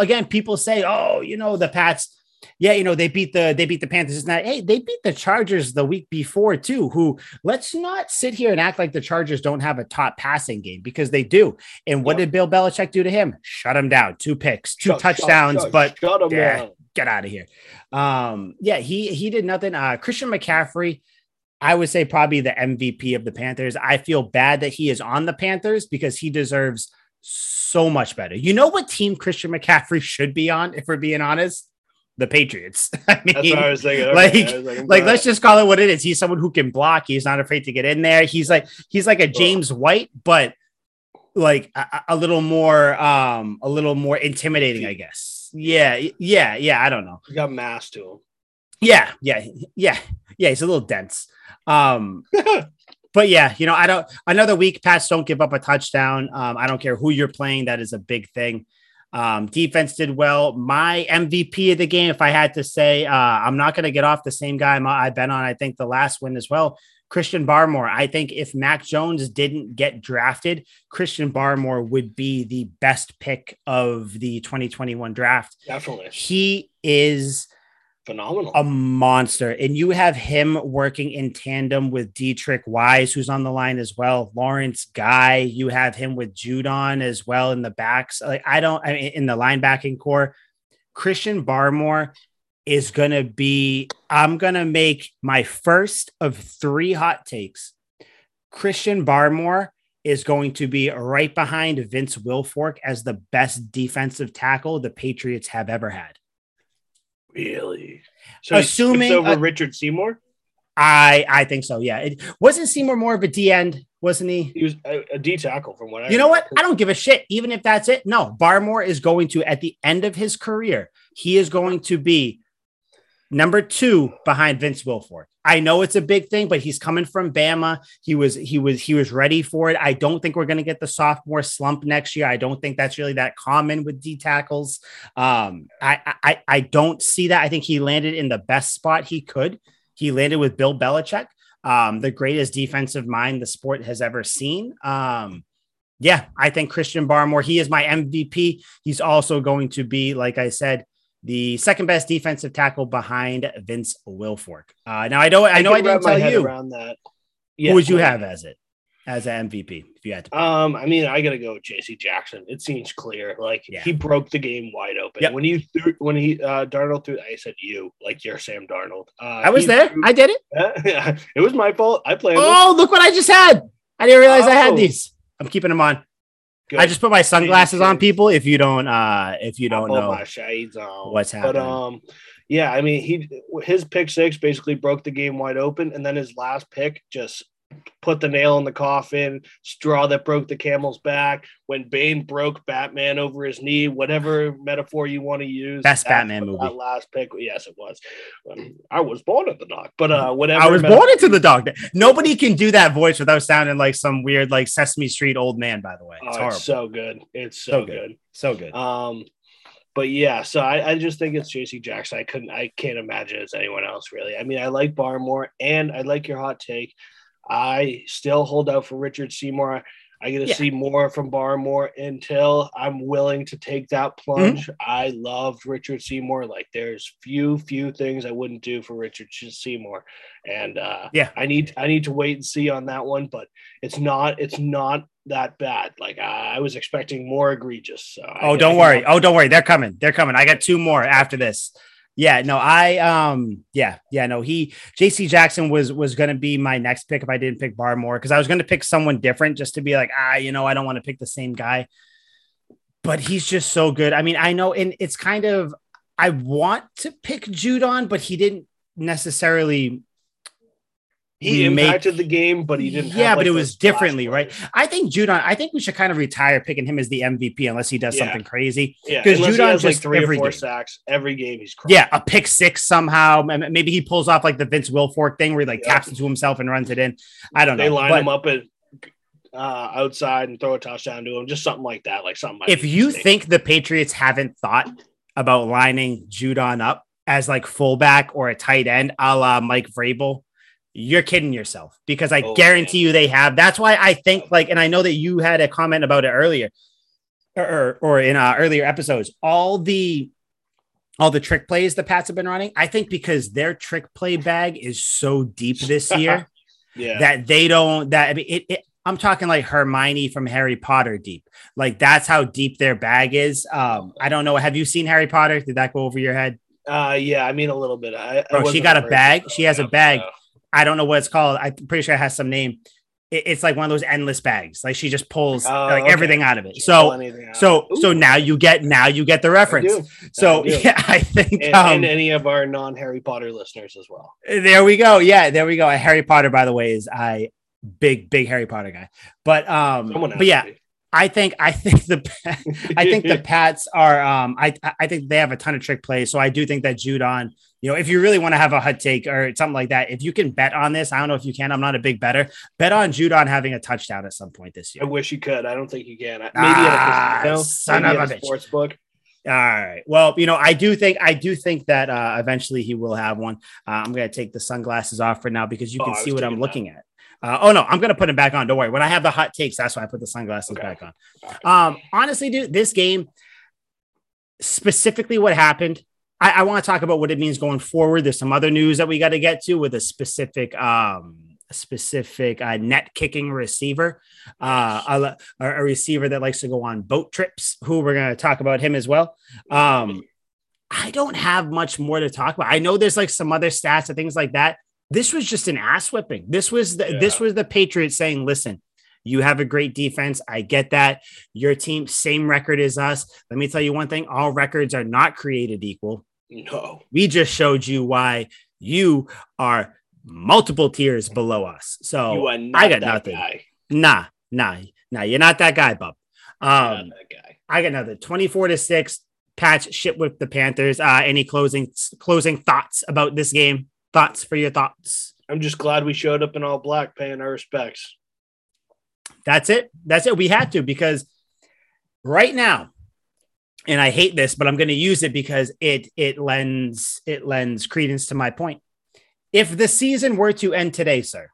Again, people say, the Pats, they beat the Panthers. It's not, hey, they beat the Chargers the week before too, who, let's not sit here and act like the Chargers don't have a top passing game, because they do. And what did Bill Belichick do to him? Shut him down. 2 picks, 2 touchdowns, get out of here. He did nothing. Christian McCaffrey, I would say probably the MVP of the Panthers. I feel bad that he is on the Panthers because he deserves so much better. You know what team Christian McCaffrey should be on, if we're being honest? The Patriots. I mean, that's what I was thinking. Okay. Let's just call it what it is. He's someone who can block. He's not afraid to get in there. He's like a James White, but like a little more intimidating, I guess. Yeah. I don't know. He's got mass to him. Yeah. He's a little dense. But yeah, I don't. Another week, Pats don't give up a touchdown. I don't care who you're playing. That is a big thing. Defense did well. My MVP of the game, if I had to say, I'm not going to get off the same guy I've been on, I think, the last win as well. Christian Barmore. I think if Mac Jones didn't get drafted, Christian Barmore would be the best pick of the 2021 draft. Definitely. He is phenomenal, a monster, and you have him working in tandem with Dietrich Wise, who's on the line as well. Lawrence Guy, you have him with Judon as well in the backs. In the linebacking core, Christian Barmore is gonna be. I'm gonna make my first of 3 hot takes. Christian Barmore is going to be right behind Vince Wilfork as the best defensive tackle the Patriots have ever had. Really? So assuming over Richard Seymour? I think so. Yeah. Wasn't Seymour more of a D end, wasn't he? He was a D tackle from what I know what? I don't give a shit. Even if that's it. No, Barmore is going to, at the end of his career, he is going to be number 2 behind Vince Wilfork. I know it's a big thing, but he's coming from Bama. He was ready for it. I don't think we're going to get the sophomore slump next year. I don't think that's really that common with D tackles. I don't see that. I think he landed in the best spot he could. He landed with Bill Belichick, the greatest defensive mind the sport has ever seen. I think Christian Barmore, he is my MVP. He's also going to be, like I said, the second best defensive tackle behind Vince Wilfork. I didn't tell you around that. Yeah, who would you have as an MVP if you had to? I gotta go with J.C. Jackson. It seems clear. He broke the game wide open. Yep. When Darnold threw, I said, you're Sam Darnold. I was there. I did it. Yeah, it was my fault. I played. Oh, look what I just had. I didn't realize I had these. I'm keeping them on. Good. I just put my sunglasses on, people. If you don't know my shades on. What's happening, his pick six basically broke the game wide open, and then his last pick just put the nail in the coffin, straw that broke the camel's back. When Bane broke Batman over his knee, whatever metaphor you want to use, best Batman movie. That last pick, yes, it was. I was born at the dock, but whatever. I was born into the dock. Nobody can do that voice without sounding like some weird, like Sesame Street old man. By the way, it's horrible. It's so good. It's so good. But yeah, so I just think it's J.C. Jackson. I can't imagine it's anyone else really. I like Barmore, and I like your hot take. I still hold out for Richard Seymour. I get to see more from Barmore until I'm willing to take that plunge. Mm-hmm. I loved Richard Seymour. There's few things I wouldn't do for Richard Seymour, and I need to wait and see on that one. But it's not that bad. I was expecting more egregious. So don't worry. They're coming. I got 2 more after this. Yeah, no, J.C. Jackson was going to be my next pick if I didn't pick Barmore, because I was going to pick someone different just to be like, I don't want to pick the same guy, but he's just so good. I know, and it's kind of, I want to pick Judon, but he didn't necessarily. He impacted the game, but he didn't. Yeah, but it was differently, right? I think we should kind of retire picking him as the MVP unless he does something crazy. Yeah, because Judon has 3 or 4 sacks every game. He's crying. Yeah, a pick six somehow. Maybe he pulls off the Vince Wilfork thing where he taps into himself and runs it in. I don't know. They line him up at outside and throw a touchdown to him, just something like that. If you think the Patriots haven't thought about lining Judon up as like fullback or a tight end, a la Mike Vrabel, you're kidding yourself, because I guarantee you they have. That's why I think like, and I know that you had a comment about it earlier or in earlier episodes, all the trick plays the Pats have been running. I think because their trick play bag is so deep this year that they don't, that I mean, I'm talking like Hermione from Harry Potter deep. Like that's how deep their bag is. I don't know. Have you seen Harry Potter? Did that go over your head? Yeah, I mean a little bit. Bro, she got a bag. She has a bag. I don't know what it's called. I'm pretty sure it has some name. It's like one of those endless bags. Like she just pulls like everything out of it. So now you get the reference. I think and any of our non Harry Potter listeners as well. There we go. Yeah, there we go. Harry Potter, by the way, is big Harry Potter guy. But yeah, I think the Pats are I think they have a ton of trick plays. So I do think that Judon, you know, if you really want to have a hot take or something like that, if you can bet on this, I don't know if you can. I'm not a big better. Bet on Judon having a touchdown at some point this year. I wish you could. I don't think you can. Maybe at a casino, son maybe of a sports bitch. Book. All right. Well, you know, I do think that eventually he will have one. I'm going to take the sunglasses off for now because you can see what I'm looking at. I'm going to put them back on. Don't worry. When I have the hot takes, that's why I put the sunglasses back on. Honestly, dude, this game, specifically what happened, I want to talk about what it means going forward. There's some other news that we got to get to with a specific net kicking receiver, a receiver that likes to go on boat trips, who we're going to talk about him as well. I don't have much more to talk about. I know there's like some other stats and things like that. This was just an ass whipping. This was the Patriots saying, listen, you have a great defense. I get that. Your team, same record as us. Let me tell you one thing. All records are not created equal. No. We just showed you why you are multiple tiers below us. So I got nothing. Guy. Nah. You're not that guy, bub. Not that guy. I got nothing. 24-6 Patch shit with the Panthers. Any closing thoughts about this game? Thoughts for your thoughts. I'm just glad we showed up in all black, paying our respects. That's it. We had to, because right now, and I hate this, but I'm going to use it because it lends credence to my point. If the season were to end today, sir,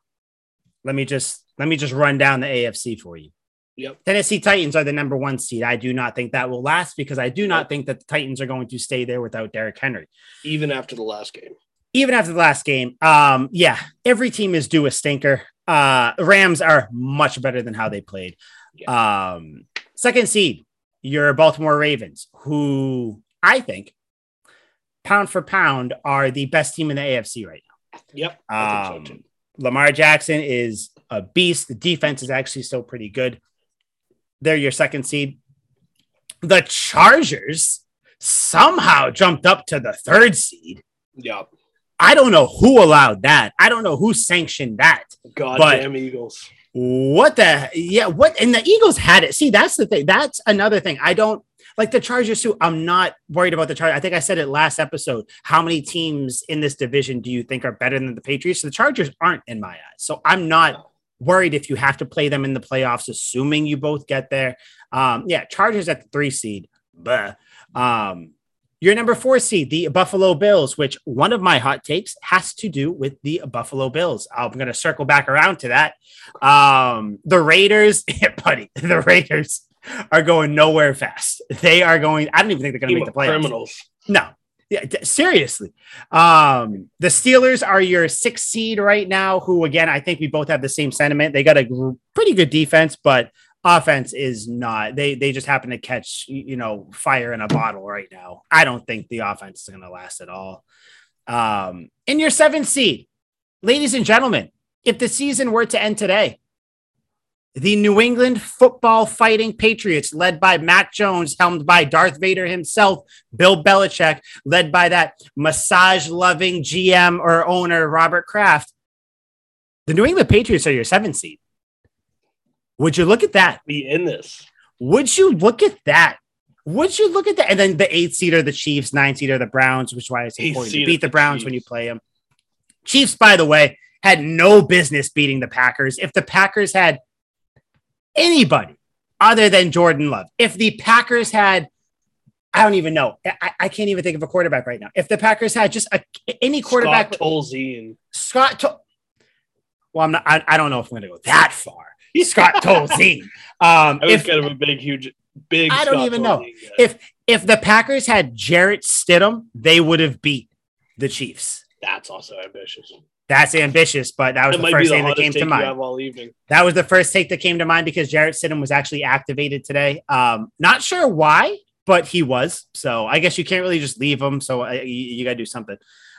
let me just run down the AFC for you. Yep. Tennessee Titans are the number one seed. I do not think that will last, because I do not think that the Titans are going to stay there without Derrick Henry. Even after the last game, every team is due a stinker. Rams are much better than how they played. Yeah. Second seed, your Baltimore Ravens, who I think, pound for pound, are the best team in the AFC right now. Yep. I think so too. Lamar Jackson is a beast. The defense is actually still pretty good. They're your second seed. The Chargers somehow jumped up to the third seed. Yep. I don't know who allowed that. I don't know who sanctioned that. Goddamn Eagles. And the Eagles had it. See, that's the thing. That's another thing. I don't like the Chargers too. I'm not worried about the Chargers. I think I said it last episode. How many teams in this division do you think are better than the Patriots? The Chargers aren't, in my eyes. So I'm not worried if you have to play them in the playoffs, assuming you both get there. Chargers at the 3 seed. But your number 4 seed, the Buffalo Bills, which one of my hot takes has to do with the Buffalo Bills. I'm going to circle back around to that. The Raiders, buddy, the Raiders are going nowhere fast. They are going, I don't even think they're going to make the playoffs. Criminals. No. Yeah, seriously. The Steelers are your 6 seed right now, who, again, I think we both have the same sentiment. They got a pretty good defense, but offense is not. They just happen to catch, fire in a bottle right now. I don't think the offense is going to last at all. In your 7th seed, ladies and gentlemen, if the season were to end today, the New England football fighting Patriots, led by Mac Jones, helmed by Darth Vader himself, Bill Belichick, led by that massage-loving GM or owner, Robert Kraft. The New England Patriots are your 7th seed. Would you look at that? Be in this. Would you look at that? And then the 8th seed are the Chiefs, 9th seed are the Browns, which is why it's important to beat the Browns when you play them. Chiefs, by the way, had no business beating the Packers. If the Packers had anybody other than Jordan Love, if the Packers had I don't even know. I can't even think of a quarterback right now. If the Packers had just any quarterback, I don't know if I'm going to go that far. Scott Tolzien. I was kind of a big. I don't even know if the Packers had Jarrett Stidham, they would have beat the Chiefs. That's also ambitious. That's ambitious, but that was the first thing that came to mind. That was the first take that came to mind because Jarrett Stidham was actually activated today. Not sure why, but he was. So I guess you can't really just leave him. So you got to do something.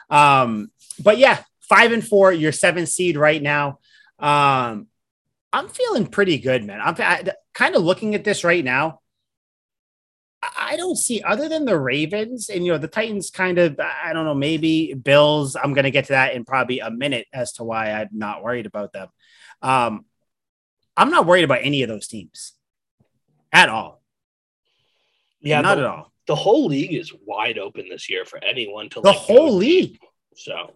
But yeah, 5-4, you're 7th seed right now. I'm feeling pretty good, man. I'm kind of looking at this right now. I don't see, other than the Ravens and, the Titans kind of, I don't know, maybe Bills. I'm going to get to that in probably a minute as to why I'm not worried about them. I'm not worried about any of those teams at all. Yeah, not at all. The whole league is wide open this year for anyone to. The whole league. So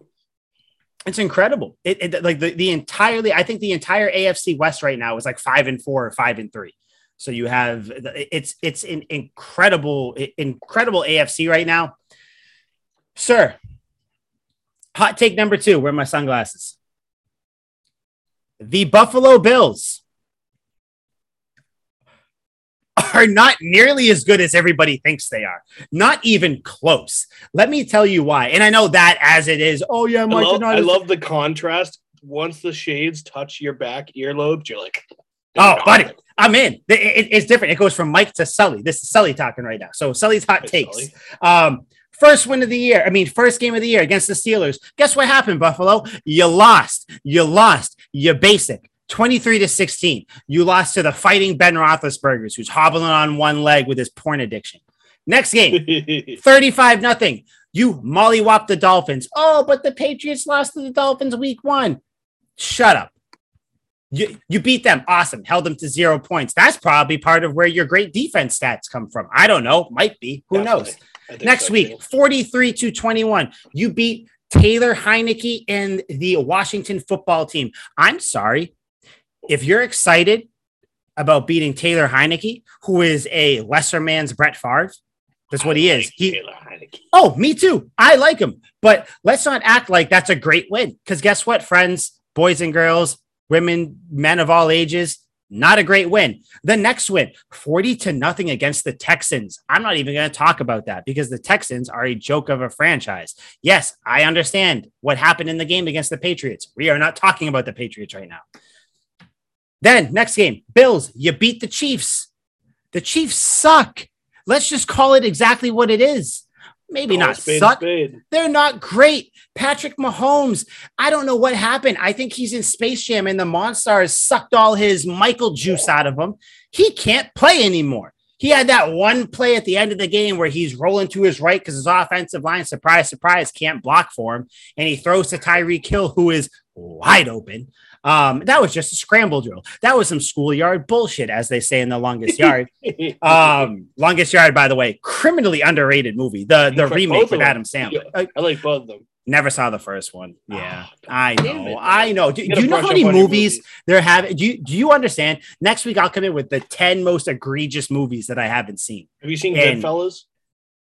it's incredible. I think the entire AFC West right now is like 5-4 or 5-3. So you have it's an incredible AFC right now. Sir, hot take number 2. Where are my sunglasses? The Buffalo Bills are not nearly as good as everybody thinks they are. Not even close. Let me tell you why. And I know that as it is. Oh, yeah. I love the contrast. Once the shades touch your back earlobes, you're like... Oh, buddy, I'm in. It's different. It goes from Mike to Sully. This is Sully talking right now. So Sully's hot takes. First game of the year against the Steelers. Guess what happened, Buffalo? You lost. You basic. 23-16. You lost to the fighting Ben Roethlisberger, who's hobbling on one leg with his porn addiction. Next game, 35-0. You mollywop the Dolphins. Oh, but the Patriots lost to the Dolphins week 1. Shut up. You beat them. Awesome. Held them to 0 points. That's probably part of where your great defense stats come from. I don't know. Might be. Who knows? Next week, 43-21. You beat Taylor Heineke and the Washington football team. I'm sorry. If you're excited about beating Taylor Heineke, who is a lesser man's Brett Favre, that's what he is. Me too. I like him. But let's not act like that's a great win. Because guess what, friends, boys and girls, women, men of all ages, not a great win. The next win, 40-0 against the Texans. I'm not even going to talk about that because the Texans are a joke of a franchise. Yes, I understand what happened in the game against the Patriots. We are not talking about the Patriots right now. Then next game, Bills, you beat the Chiefs. The Chiefs suck. Let's just call it exactly what it is. Maybe not suck. They're not great. Patrick Mahomes, I don't know what happened. I think he's in Space Jam and the Monstars sucked all his Michael juice out of him. He can't play anymore. He had that one play at the end of the game where he's rolling to his right because his offensive line, surprise, surprise, can't block for him. And he throws to Tyreek Hill, who is wide open. That was just a scramble drill. That was some schoolyard bullshit, as they say in The Longest Yard. Longest Yard, by the way, criminally underrated movie. The remake with Adam Sandler. Yeah, I like both of them. Never saw the first one. Yeah, I know. Do you know how many movies there have? Do you understand? Next week, I'll come in with the 10 most egregious movies that I haven't seen. Have you seen Goodfellas?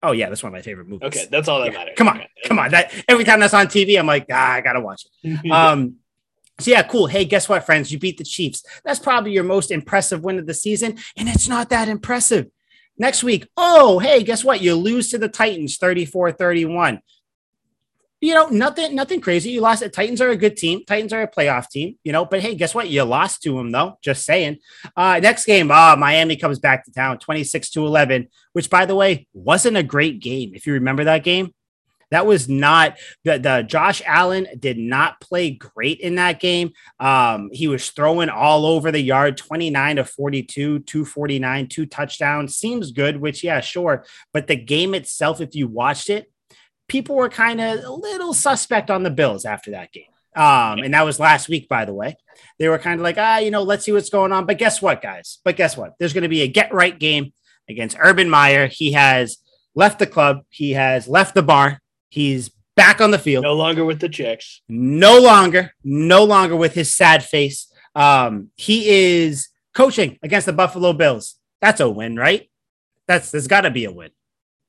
Oh, yeah, that's one of my favorite movies. Okay, that's all that matters. Come on. Every time that's on TV, I'm like, I got to watch it. So, yeah, cool. Hey, guess what, friends? You beat the Chiefs. That's probably your most impressive win of the season, and it's not that impressive. Next week, oh, hey, guess what? You lose to the Titans 34-31. Nothing crazy. You lost. The Titans are a good team. Titans are a playoff team, but hey, guess what? You lost to them, though. Just saying. Next game, Miami comes back to town 26-11, which, by the way, wasn't a great game. If you remember that game. That was not the Josh Allen did not play great in that game. He was throwing all over the yard, 29-42, 249, 2 touchdowns. Seems good, which, yeah, sure. But the game itself, if you watched it, people were kind of a little suspect on the Bills after that game. And that was last week, by the way. They were kind of like, let's see what's going on. But guess what, guys? There's going to be a get right game against Urban Meyer. He has left the club. He has left the bar. He's back on the field. No longer with the chicks. No longer with his sad face. He is coaching against the Buffalo Bills. That's a win, right? There's got to be a win.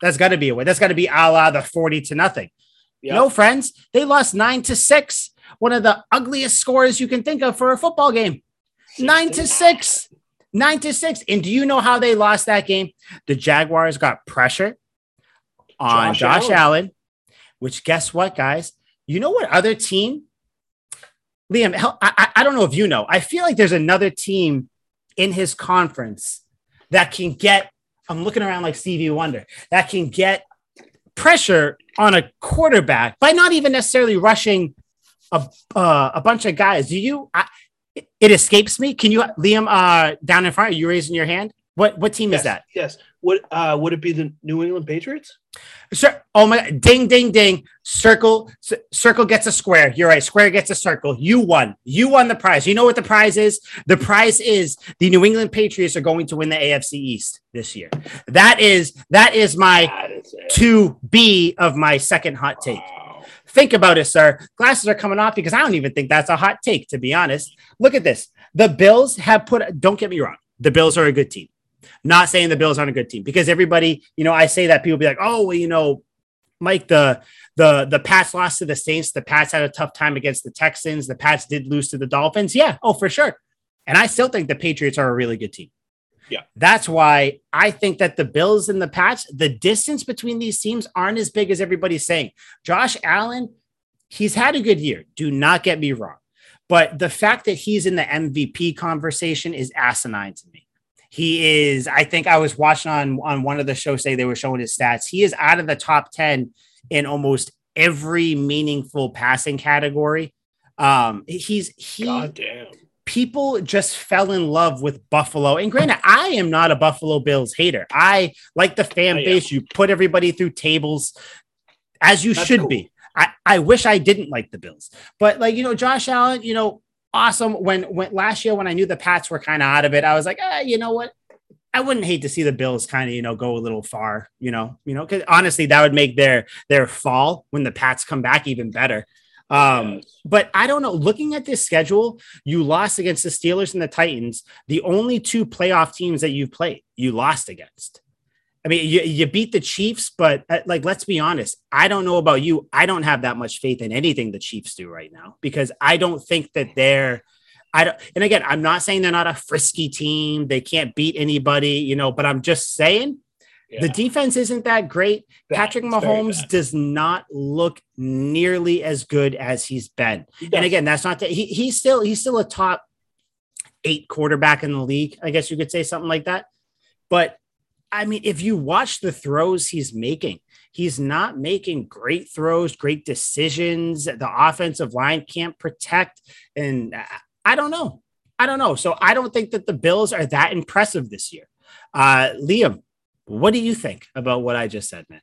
That's got to be a way. That's got to be a la the 40-0. Yep. No, friends, they lost 9-6. One of the ugliest scores you can think of for a football game. 9-6. 9-6. And do you know how they lost that game? The Jaguars got pressure on Josh Allen, which guess what, guys? You know what other team? Liam, I don't know if you know. I feel like there's another team in his conference that can get, I'm looking around like Stevie Wonder, that can get pressure on a quarterback by not even necessarily rushing a bunch of guys. Do you? It escapes me. Can you, Liam, down in front? Are you raising your hand? What team is that? Yes. Would it be the New England Patriots? Sure. Oh my! Ding, ding, ding! Circle gets a square. You're right. Square gets a circle. You won. You won the prize. You know what the prize is? The prize is the New England Patriots are going to win the AFC East this year. That is my to be of my second hot take. Wow. Think about it, sir. Glasses are coming off because I don't even think that's a hot take, to be honest. Look at this. The Bills have put. Don't get me wrong. The Bills are a good team. Not saying the Bills aren't a good team because everybody, you know, I say that people be like, oh, well, you know, Mike, the Pats lost to the Saints. The Pats had a tough time against the Texans. The Pats did lose to the Dolphins. Yeah. Oh, for sure. And I still think the Patriots are a really good team. Yeah. That's why I think that the Bills and the Pats, the distance between these teams aren't as big as everybody's saying. Josh Allen, he's had a good year. Do not get me wrong. But the fact that he's in the MVP conversation is asinine to me. He is, I think I was watching on one of the shows say they were showing his stats. He is out of the top 10 in almost every meaningful passing category. Goddamn. People just fell in love with Buffalo. And granted, I am not a Buffalo Bills hater. I like the fan base. You put everybody through tables as you should be. I wish I didn't like the Bills, but like, you know, Josh Allen, you know, awesome. When last year, when I knew the Pats were kind of out of it, I was like, you know what? I wouldn't hate to see the Bills kind of, you know, go a little far, you know, because honestly, that would make their fall when the Pats come back even better. But I don't know, looking at this schedule, you lost against the Steelers and the Titans, the only two playoff teams that you've played, you lost against. I mean, you beat the Chiefs, but like, let's be honest. I don't know about you. I don't have that much faith in anything the Chiefs do right now because I don't think that and again, I'm not saying they're not a frisky team. They can't beat anybody, you know, but I'm just saying the defense isn't that great. Patrick Mahomes does not look nearly as good as he's been. And again, that's not that he's still a top 8 quarterback in the league. I guess you could say something like that, but I mean, if you watch the throws he's making, he's not making great throws, great decisions. The offensive line can't protect. And I don't know. So I don't think that the Bills are that impressive this year. Liam, what do you think about what I just said, man?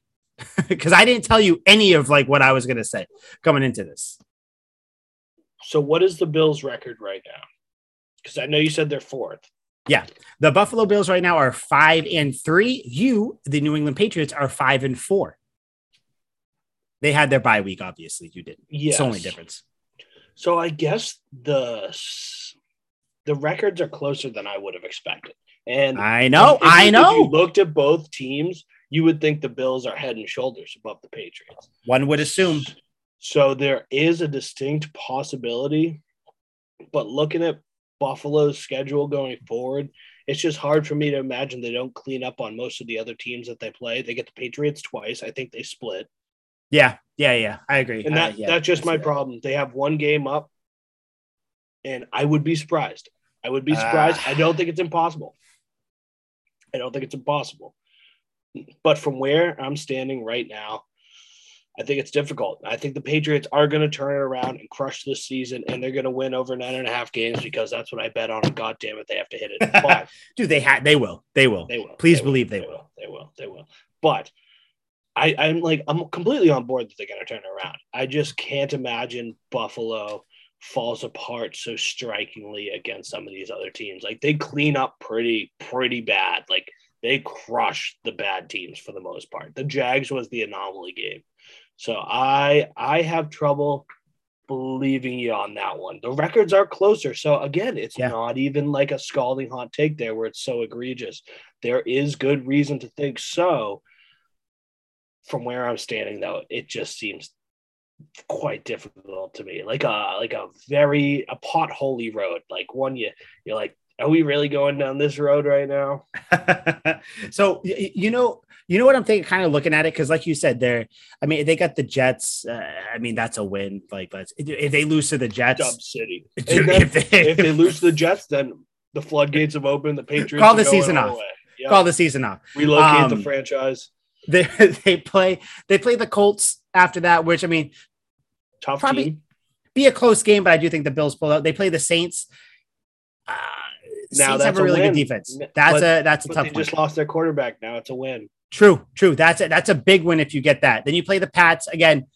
Because I didn't tell you any of like what I was going to say coming into this. So what is the Bills record right now? Because I know you said they're 4th. Yeah. The Buffalo Bills right now are 5-3. You, the New England Patriots, are 5-4. They had their bye week, obviously. You didn't. Yes. It's the only difference. So I guess the records are closer than I would have expected. And I know. If you looked at both teams, you would think the Bills are head and shoulders above the Patriots. One would assume. So there is a distinct possibility, but looking at Buffalo's schedule going forward, it's just hard for me to imagine they don't clean up on most of the other teams that they play. They get the Patriots twice. I think they split. Yeah. I agree. And that's just my problem. They have one game up, and I would be surprised. I don't think it's impossible. But from where I'm standing right now, I think it's difficult. I think the Patriots are going to turn it around and crush this season, and they're going to win over 9.5 games because that's what I bet on. And God damn it, they have to hit it. But dude, they will. Please believe they will. They will. But I'm completely on board that they're going to turn it around. I just can't imagine Buffalo falls apart so strikingly against some of these other teams. Like they clean up pretty bad. Like they crush the bad teams for the most part. The Jags was the anomaly game. So I have trouble believing you on that one. The records are closer. So, again, it's not even like a scalding hot take there where it's so egregious. There is good reason to think so. from where I'm standing, though, it just seems quite difficult to me. Like a potholy road. Like one you're like, are we really going down this road right now? So, you know what I'm thinking, kind of looking at it. Cause like you said there, I mean, they got the Jets. That's a win. Like if they lose to the Jets, Dub City. Dude, if they lose to the Jets, then the floodgates have opened. The Patriots call the season off. Yep. Call the season off. Relocate the franchise. They play the Colts after that, which, I mean, tough probably team. Be a close game, but I do think the Bills pull out. They play the Saints. Now Saints have a really good defense. That's a tough. They just lost their quarterback. Now it's a win. True. That's a big win if you get that. Then you play the Pats again.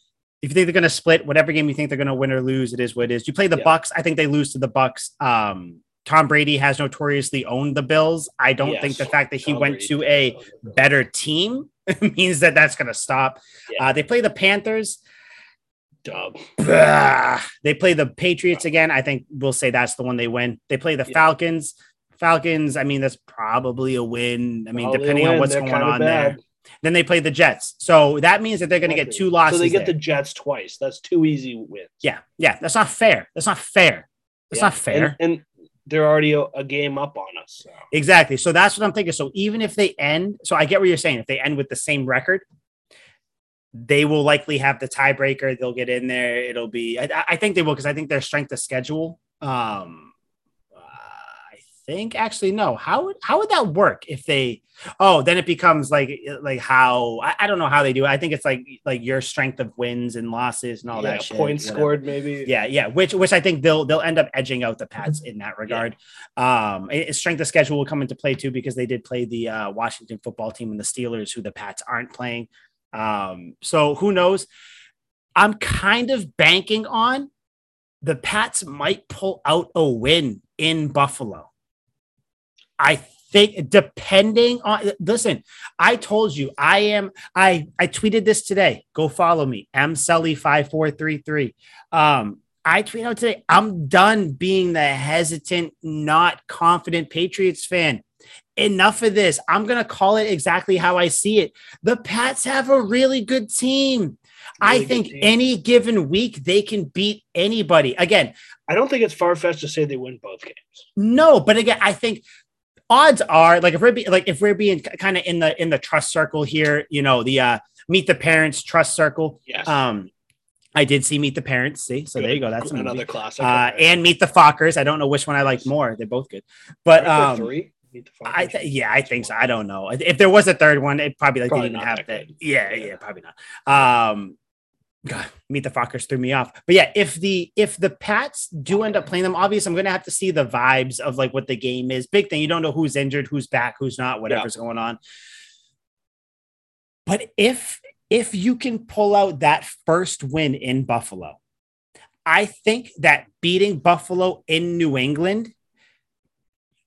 If you think they're going to split, whatever game you think they're going to win or lose, it is what it is. You play the Bucks. I think they lose to the Bucks. Tom Brady has notoriously owned the Bills. I don't think the fact that he went to a better team means that that's going to stop. Yeah. They play the Panthers. Dub. They play the Patriots again. I think we'll say that's the one they win. They play the Falcons. I mean, that's probably a win. I mean, depending on what's going on there. Then they play the Jets. So that means that they're going to get two losses. So they get the Jets twice. That's two easy wins. Yeah. That's not fair. That's not fair. And they're already a game up on us. So. Exactly. So that's what I'm thinking. So even if they end, so I get what you're saying. If they end with the same record, they will likely have the tiebreaker. They'll get in there. It'll be, I think they will, because I think their strength of schedule. I think actually, no. How would that work if they? Oh, then it becomes like how I don't know how they do it. I think it's like your strength of wins and losses and all that shit. Points scored, maybe. Yeah. Which I think they'll end up edging out the Pats in that regard. Yeah. Strength of schedule will come into play too, because they did play the Washington football team and the Steelers, who the Pats aren't playing. So who knows? I'm kind of banking on the Pats might pull out a win in Buffalo. I think depending on, listen, I told you, I tweeted this today. Go follow me. msully5433. I tweet out today. I'm done being the hesitant, not confident Patriots fan. Enough of this. I'm going to call it exactly how I see it. The Pats have a really good team. I think any given week they can beat anybody. Again, I don't think it's far-fetched to say they win both games. No, but again, I think odds are if we're being kind of in the trust circle here, the meet the parents trust circle. Yes. I did see Meet the Parents. See, so there you go. That's another classic. And Meet the Fockers. I don't know which one I like more. They're both good, but three. I think so. I don't know if there was a third one. It probably didn't have that. Yeah, probably not. God, Meet the Fockers threw me off. But yeah, if the Pats do end up playing them, obviously I'm going to have to see the vibes of like what the game is. Big thing. You don't know who's injured, who's back, who's not, whatever's going on. But if you can pull out that first win in Buffalo, I think that beating Buffalo in New England,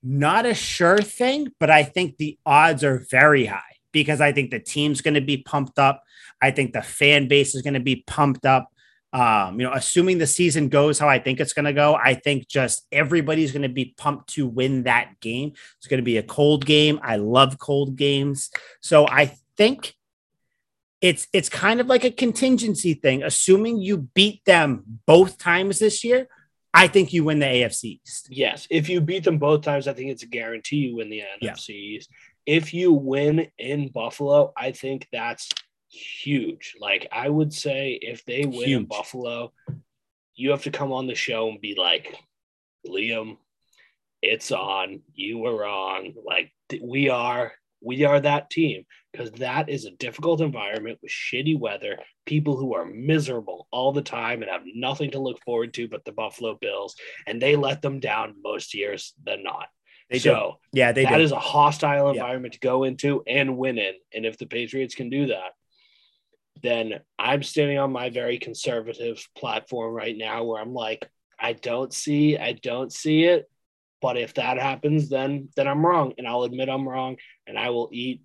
not a sure thing, but I think the odds are very high because I think the team's going to be pumped up. I think the fan base is going to be pumped up. Assuming the season goes how I think it's going to go, I think just everybody's going to be pumped to win that game. It's going to be a cold game. I love cold games. So I think it's kind of like a contingency thing. Assuming you beat them both times this year, I think you win the AFC East. Yes. If you beat them both times, I think it's a guarantee you win the NFC East. If you win in Buffalo, I think that's huge. Like, I would say if they win in Buffalo, you have to come on the show and be like, Liam, it's on. You were wrong. Like, we are that team, because that is a difficult environment with shitty weather, people who are miserable all the time and have nothing to look forward to but the Buffalo Bills, and they let them down most years than not. They so do. Yeah, they that do. Is a hostile environment to go into and win in. And if the Patriots can do that, then I'm standing on my very conservative platform right now where I'm like, I don't see it. But if that happens, then I'm wrong, and I'll admit I'm wrong, and I will eat.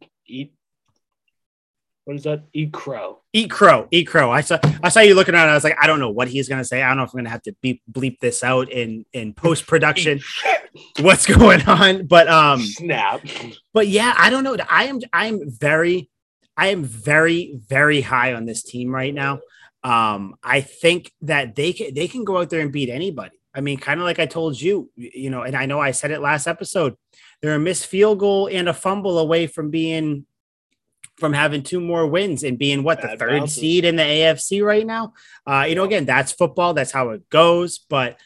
What is that? Eat crow. I saw you looking around. I was like, I don't know what he's gonna say. I don't know if I'm gonna have to bleep this out in post production. What's going on? But snap. But yeah, I don't know. I am. I'm very. I am very, very high on this team right now. I think that they can go out there and beat anybody. I mean, kind of like I told you, you know, and I know I said it last episode, they're a missed field goal and a fumble away from having two more wins and being the third seed in the AFC right now. You know, again, that's football. That's how it goes. But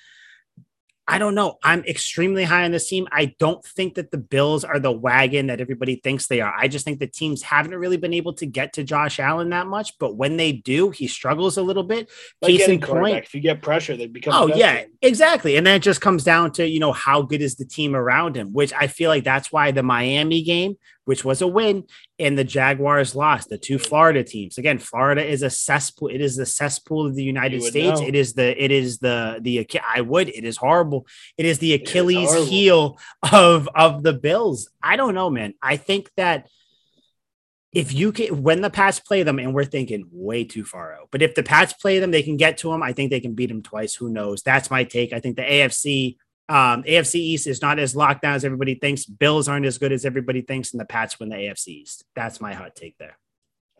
I don't know. I'm extremely high on this team. I don't think that the Bills are the wagon that everybody thinks they are. I just think the teams haven't really been able to get to Josh Allen that much, but when they do, he struggles a little bit. Like case in point. If you get pressure, they become. Oh yeah, exactly. And then it just comes down to, you know, how good is the team around him, which I feel like that's why the Miami game, which was a win, and the Jaguars lost, the two Florida teams. Again, Florida is a cesspool. It is the cesspool of the United States. Know. It is horrible. It is the Achilles heel of the Bills. I don't know, man. I think that if you can, when the Pats play them, and we're thinking way too far out, but if the Pats play them, they can get to them. I think they can beat them twice. Who knows? That's my take. I think the AFC East is not as locked down as everybody thinks. Bills aren't as good as everybody thinks, and the Pats win the AFC East. That's my hot take there.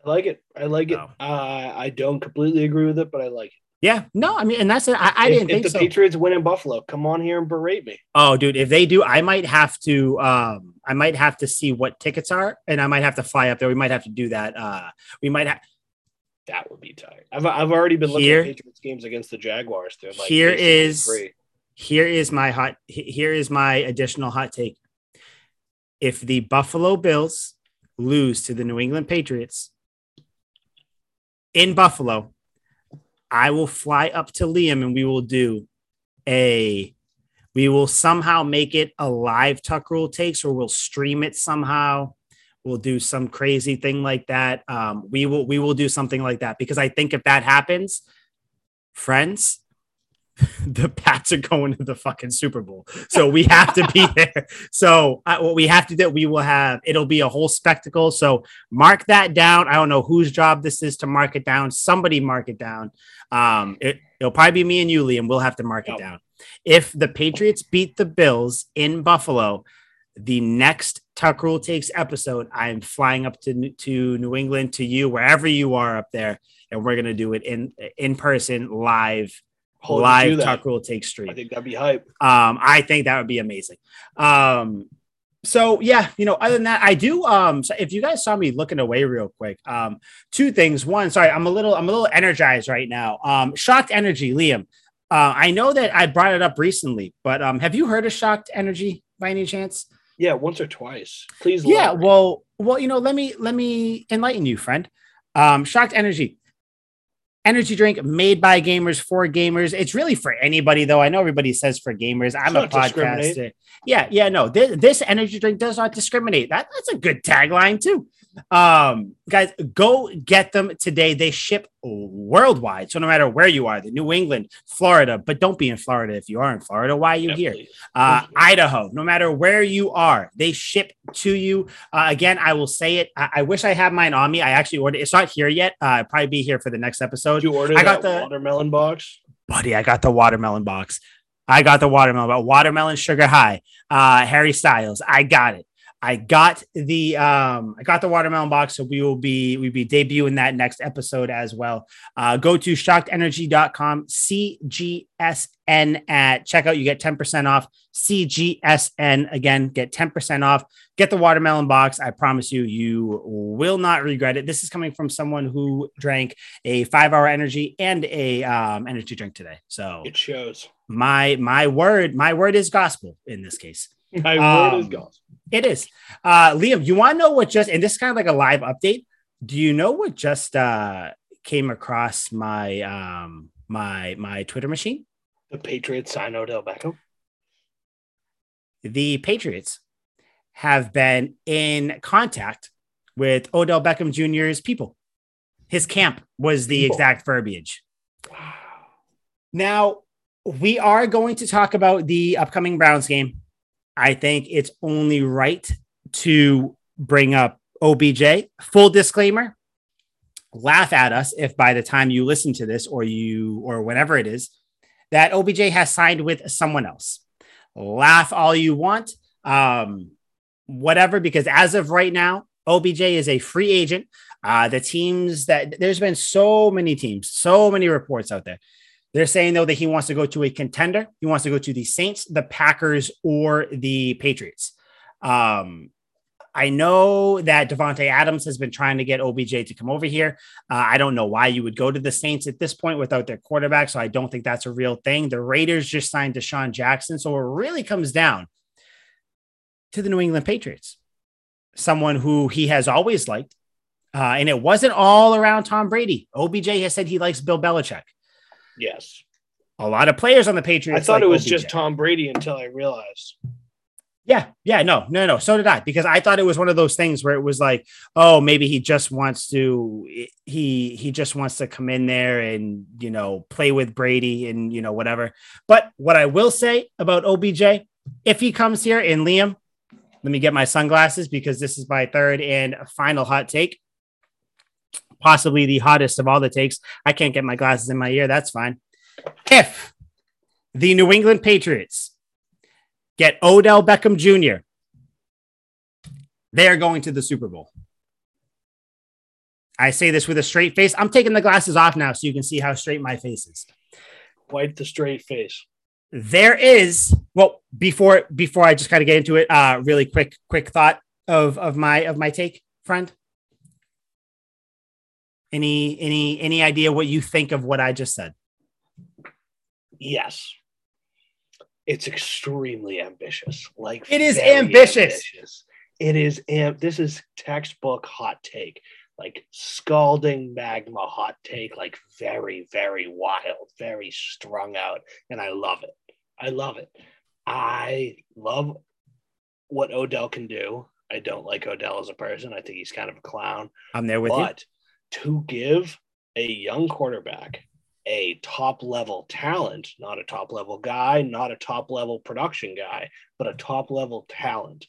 I like it. I like it. I don't completely agree with it, but I like it. Yeah. No, I mean, and that's it. I didn't think so. If the Patriots win in Buffalo, come on here and berate me. Oh, dude, if they do, I might have to see what tickets are, and I might have to fly up there. We might have to do that. That would be tight. I've already been looking at Patriots games against the Jaguars. They're like, Here is my additional hot take. If the Buffalo Bills lose to the New England Patriots in Buffalo, I will fly up to Liam and we will somehow make it a live Tuck Rule Takes, or we'll stream it somehow. We'll do some crazy thing like that. We will do something like that, because I think if that happens, friends, the Pats are going to the fucking Super Bowl. So we have to be there. So what we have to do, it'll be a whole spectacle. So mark that down. I don't know whose job this is to mark it down. Somebody mark it down. It'll probably be me and you, Liam. We'll have to mark it down. If the Patriots beat the Bills in Buffalo, the next Tuck Rule Takes episode, I'm flying up to New England, to you, wherever you are up there. And we're going to do it in person, live Tuck Rule Takes stream. I think that'd be hype. I think that would be amazing. So yeah, you know, other than that, I do. So if you guys saw me looking away real quick, two things. One, sorry, I'm a little energized right now. Shocked Energy, Liam. I know that I brought it up recently, but have you heard of Shocked Energy by any chance? Yeah, once or twice. Please. Yeah. Well, you know, let me enlighten you, friend. Shocked Energy. Energy drink made by gamers for gamers. It's really for anybody, though. I know everybody says for gamers. I'm a podcaster. Yeah. No, this energy drink does not discriminate. That's a good tagline too. Guys, go get them today. They ship worldwide, so no matter where you are, the New England, Florida, but don't be in Florida if you are in Florida. Why are you here? Idaho, no matter where you are, they ship to you. Again, I will say it. I wish I had mine on me. I actually ordered. It's not here yet. It'll probably be here for the next episode. You ordered? I got the watermelon box, buddy. I got the watermelon box. I got the watermelon sugar high. Harry Styles. I got it. I got the watermelon box, so we'll be debuting that next episode as well. Go to shockedenergy.com, CGSN at checkout. You get 10% off. CGSN again, get 10% off. Get the watermelon box. I promise you, you will not regret it. This is coming from someone who drank a 5-hour energy and a energy drink today. So it shows. My word is gospel in this case. My word is gospel. It is. Liam, you want to know what just, and this is kind of like a live update. Do you know what just came across my my Twitter machine? The Patriots sign Odell Beckham. The Patriots have been in contact with Odell Beckham Jr.'s people. His camp was the exact verbiage. Wow. Now, we are going to talk about the upcoming Browns game. I think it's only right to bring up OBJ. Full disclaimer, laugh at us if by the time you listen to this or whenever it is, that OBJ has signed with someone else. Laugh all you want, whatever, because as of right now, OBJ is a free agent. The teams that there's been so many teams, so many reports out there. They're saying, though, that he wants to go to a contender. He wants to go to the Saints, the Packers, or the Patriots. I know that Devontae Adams has been trying to get OBJ to come over here. I don't know why you would go to the Saints at this point without their quarterback, so I don't think that's a real thing. The Raiders just signed Deshaun Jackson, so it really comes down to the New England Patriots, someone who he has always liked. And it wasn't all around Tom Brady. OBJ has said he likes Bill Belichick. Yes. A lot of players on the Patriots. I thought it was OBJ. Just Tom Brady until I realized. Yeah. No. So did I, because I thought it was one of those things where it was like, oh, maybe he just wants to, he just wants to come in there and, you know, play with Brady and, you know, whatever. But what I will say about OBJ, if he comes here, and Liam, let me get my sunglasses because this is my third and final hot take. Possibly the hottest of all the takes. I can't get my glasses in my ear. That's fine. If the New England Patriots get Odell Beckham Jr., they are going to the Super Bowl. I say this with a straight face. I'm taking the glasses off now so you can see how straight my face is. Quite the straight face. There is, well, before I just kind of get into it, really quick thought of my take, friend. Any idea what you think of what I just said? Yes. It's extremely ambitious. Like it is ambitious. It is. This is textbook hot take, like scalding magma hot take, like very, very wild, very strung out. And I love it. I love what Odell can do. I don't like Odell as a person. I think he's kind of a clown. I'm there with you. But to give a young quarterback a top-level talent, not a top-level guy, not a top-level production guy, but a top-level talent,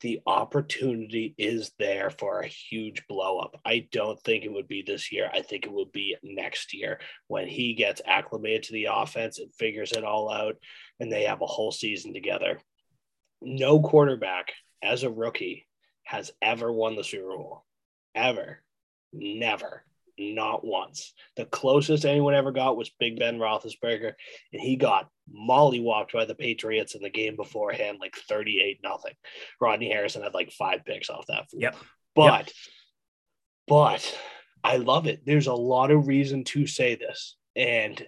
the opportunity is there for a huge blow-up. I don't think it would be this year. I think it will be next year when he gets acclimated to the offense and figures it all out, and they have a whole season together. No quarterback as a rookie has ever won the Super Bowl, ever. Never, not once. The closest anyone ever got was Big Ben Roethlisberger, and he got mollywopped by the Patriots in the game beforehand, like 38-0. Rodney Harrison had like 5 picks off that. Yep. But I love it. There's a lot of reason to say this, and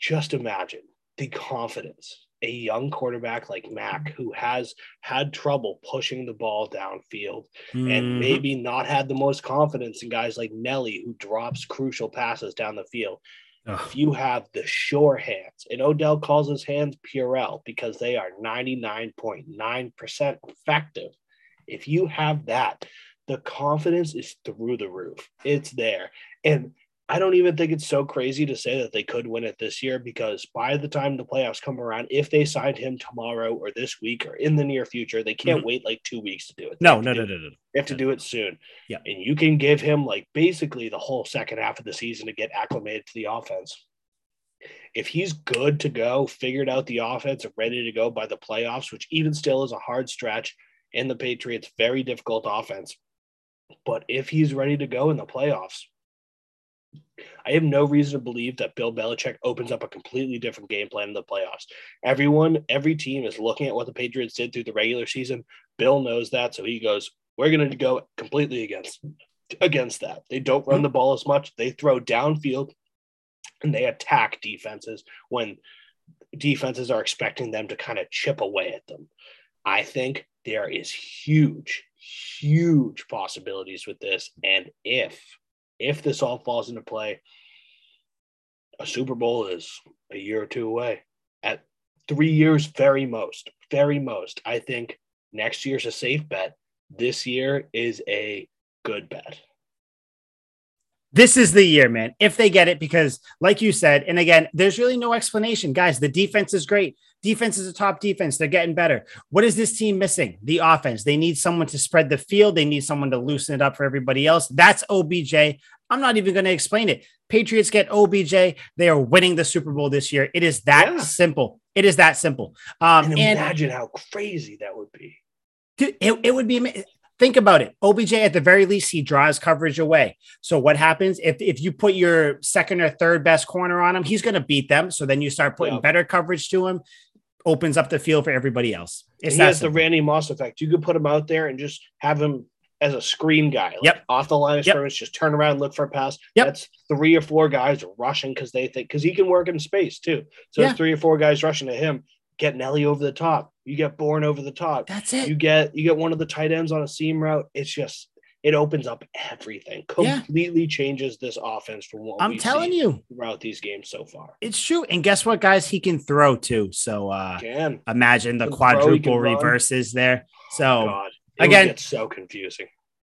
just imagine the confidence a young quarterback like Mac, who has had trouble pushing the ball downfield and maybe not had the most confidence in guys like Nelly, who drops crucial passes down the field. Ugh. If you have the sure hands, and Odell calls his hands Purell because they are 99.9% effective. If you have that, the confidence is through the roof. It's there. And I don't even think it's so crazy to say that they could win it this year, because by the time the playoffs come around, if they signed him tomorrow or this week or in the near future, they can't wait like 2 weeks to do it. No. They have to do it soon. Yeah. And you can give him like basically the whole second half of the season to get acclimated to the offense. If he's good to go, figured out the offense and ready to go by the playoffs, which even still is a hard stretch in the Patriots, very difficult offense. But if he's ready to go in the playoffs, I have no reason to believe that Bill Belichick opens up a completely different game plan in the playoffs. Every team is looking at what the Patriots did through the regular season. Bill knows that, so he goes, we're going to go completely against that. They don't run the ball as much. They throw downfield, and they attack defenses when defenses are expecting them to kind of chip away at them. I think there is huge possibilities with this, and if this all falls into play, a Super Bowl is a year or two away. At 3 years, very most. I think next year's a safe bet. This year is a good bet. This is the year, man, if they get it, because like you said, and again, there's really no explanation. Guys, the defense is great. Defense is a top defense. They're getting better. What is this team missing? The offense. They need someone to spread the field. They need someone to loosen it up for everybody else. That's OBJ. I'm not even going to explain it. Patriots get OBJ. They are winning the Super Bowl this year. It is that simple. It is that simple. And imagine how crazy that would be. Dude, it would be amazing. Think about it. OBJ, at the very least, he draws coverage away. So what happens if you put your second or third best corner on him? He's going to beat them. So then you start putting better coverage to him. Opens up the field for everybody else. It's not the Randy Moss effect. You could put him out there and just have him as a screen guy. Like off the line of scrimmage, just turn around, look for a pass. That's 3 or 4 guys rushing because they think – because he can work in space too. So 3 or 4 guys rushing to him. Get Nelly over the top. You get Bourne over the top. That's it. You get one of the tight ends on a seam route. It's just it opens up everything. Completely changes this offense from what I'm telling you throughout these games so far. It's true. And guess what, guys? He can throw too. So imagine the quadruple reverses there. So again, it's so confusing.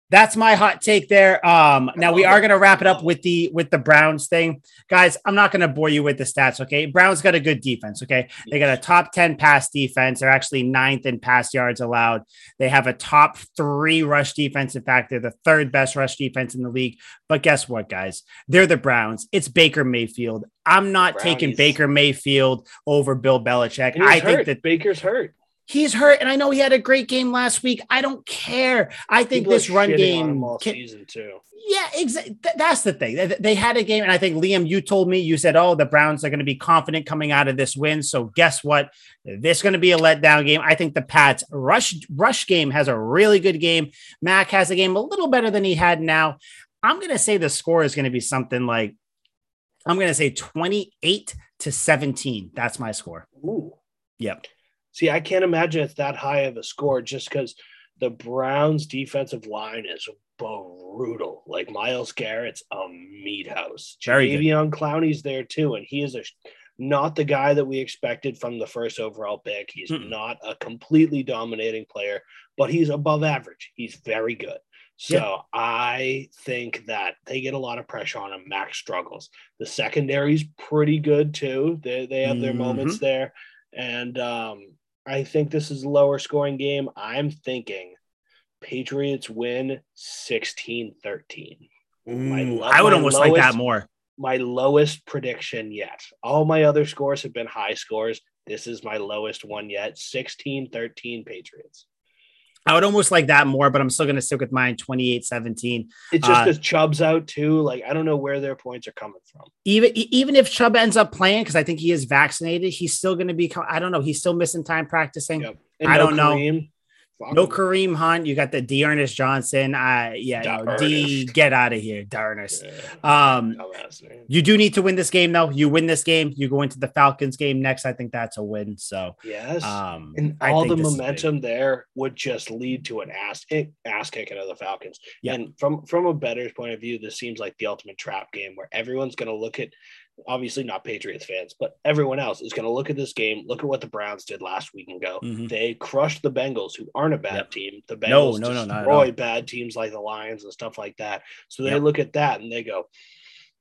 That's my hot take there. Now we are going to wrap it up with the Browns thing. Guys, I'm not going to bore you with the stats, okay? Browns got a good defense, okay? They got a top 10 pass defense. They're actually 9th in pass yards allowed. They have a top 3 rush defense. In fact, they're the 3rd best rush defense in the league. But guess what, guys? They're the Browns. It's Baker Mayfield. I'm not taking Baker Mayfield over Bill Belichick. I think that Baker's hurt. He's hurt, and I know he had a great game last week. I don't care. I think this run game all season too. Yeah, exactly. That's the thing. They had a game, and I think, Liam, you told me, you said, oh, the Browns are going to be confident coming out of this win. So guess what? This is going to be a letdown game. I think the Pats rush game has a really good game. Mac has a game a little better than he had now. I'm going to say the score is going to be something like, I'm going to say 28-17. That's my score. Ooh. Yep. See, I can't imagine it's that high of a score just because the Browns' defensive line is brutal. Like, Myles Garrett's a meat house. Jadeveon Clowney's there, too, and he is not the guy that we expected from the first overall pick. He's not a completely dominating player, but he's above average. He's very good. So I think that they get a lot of pressure on him. Max struggles. The secondary's pretty good, too. They have their moments there. And I think this is a lower scoring game. I'm thinking Patriots win 16-13. I would almost like that more. My lowest prediction yet. All my other scores have been high scores. This is my lowest one yet. 16-13 Patriots. I would almost like that more, but I'm still going to stick with mine, 28-17. It's just because Chubb's out too. Like, I don't know where their points are coming from. Even if Chubb ends up playing, because I think he is vaccinated, he's still going to be, I don't know. He's still missing time practicing. Yep. I don't know. No Kareem Hunt. You got the D'Ernest Johnson. Get out of here, D'Ernest. Yeah. You do need to win this game, though. You win this game, you go into the Falcons game next. I think that's a win. So yes, and all the momentum there would just lead to an ass kicking of the Falcons. Yep. And from a bettor's point of view, this seems like the ultimate trap game where everyone's going to look at. Obviously not Patriots fans, but everyone else is going to look at this game, look at what the Browns did last week and go, they crushed the Bengals, who aren't a bad team. The Bengals destroy bad teams like the Lions and stuff like that. So they look at that and they go,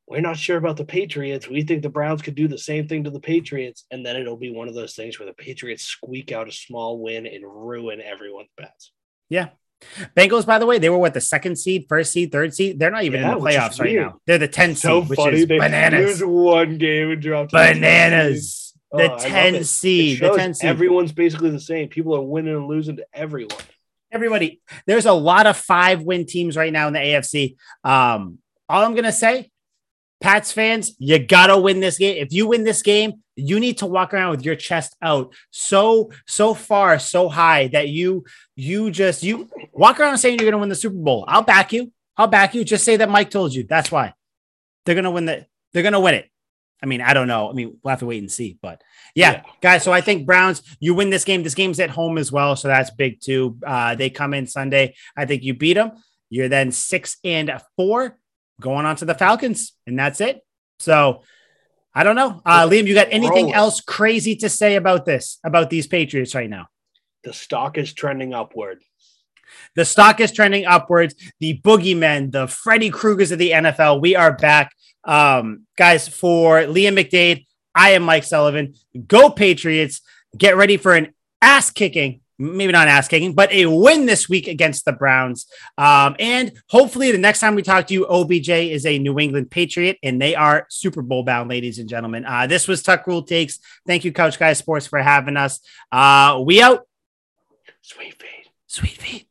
we're not sure about the Patriots. We think the Browns could do the same thing to the Patriots. And then it'll be one of those things where the Patriots squeak out a small win and ruin everyone's bets. Yeah. Bengals, by the way, they were the 2nd seed, 1st seed, 3rd seed. They're not even in the playoffs right now. They're the 10th seed, which is bananas. They lose one game and dropped bananas. The 10 seed. The 10 seed. Everyone's basically the same. People are winning and losing to everyone. Everybody. There's a lot of 5-win teams right now in the AFC. All I'm gonna say, Pats fans, you gotta win this game. If you win this game, you need to walk around with your chest out so far, so high that you walk around saying you're gonna win the Super Bowl. I'll back you. Just say that Mike told you. That's why they're gonna win they're gonna win it. I mean, I don't know. I mean, we'll have to wait and see. But yeah, guys. So I think Browns, you win this game. This game's at home as well, so that's big too. They come in Sunday. I think you beat them. You're then 6-4. Going on to the Falcons, and that's it. So I don't know. Liam, you got anything else crazy to say about these Patriots right now? The stock is trending upward. The stock is trending upwards. The boogeymen, the Freddy Kruegers of the NFL. We are back. Guys, for Liam McDade, I am Mike Sullivan. Go Patriots. Get ready for an ass-kicking. Maybe not ass-kicking, but a win this week against the Browns. And hopefully the next time we talk to you, OBJ is a New England Patriot, and they are Super Bowl bound, ladies and gentlemen. This was Tuck Rule Takes. Thank you, Couch Guy Sports, for having us. We out. Sweet feet.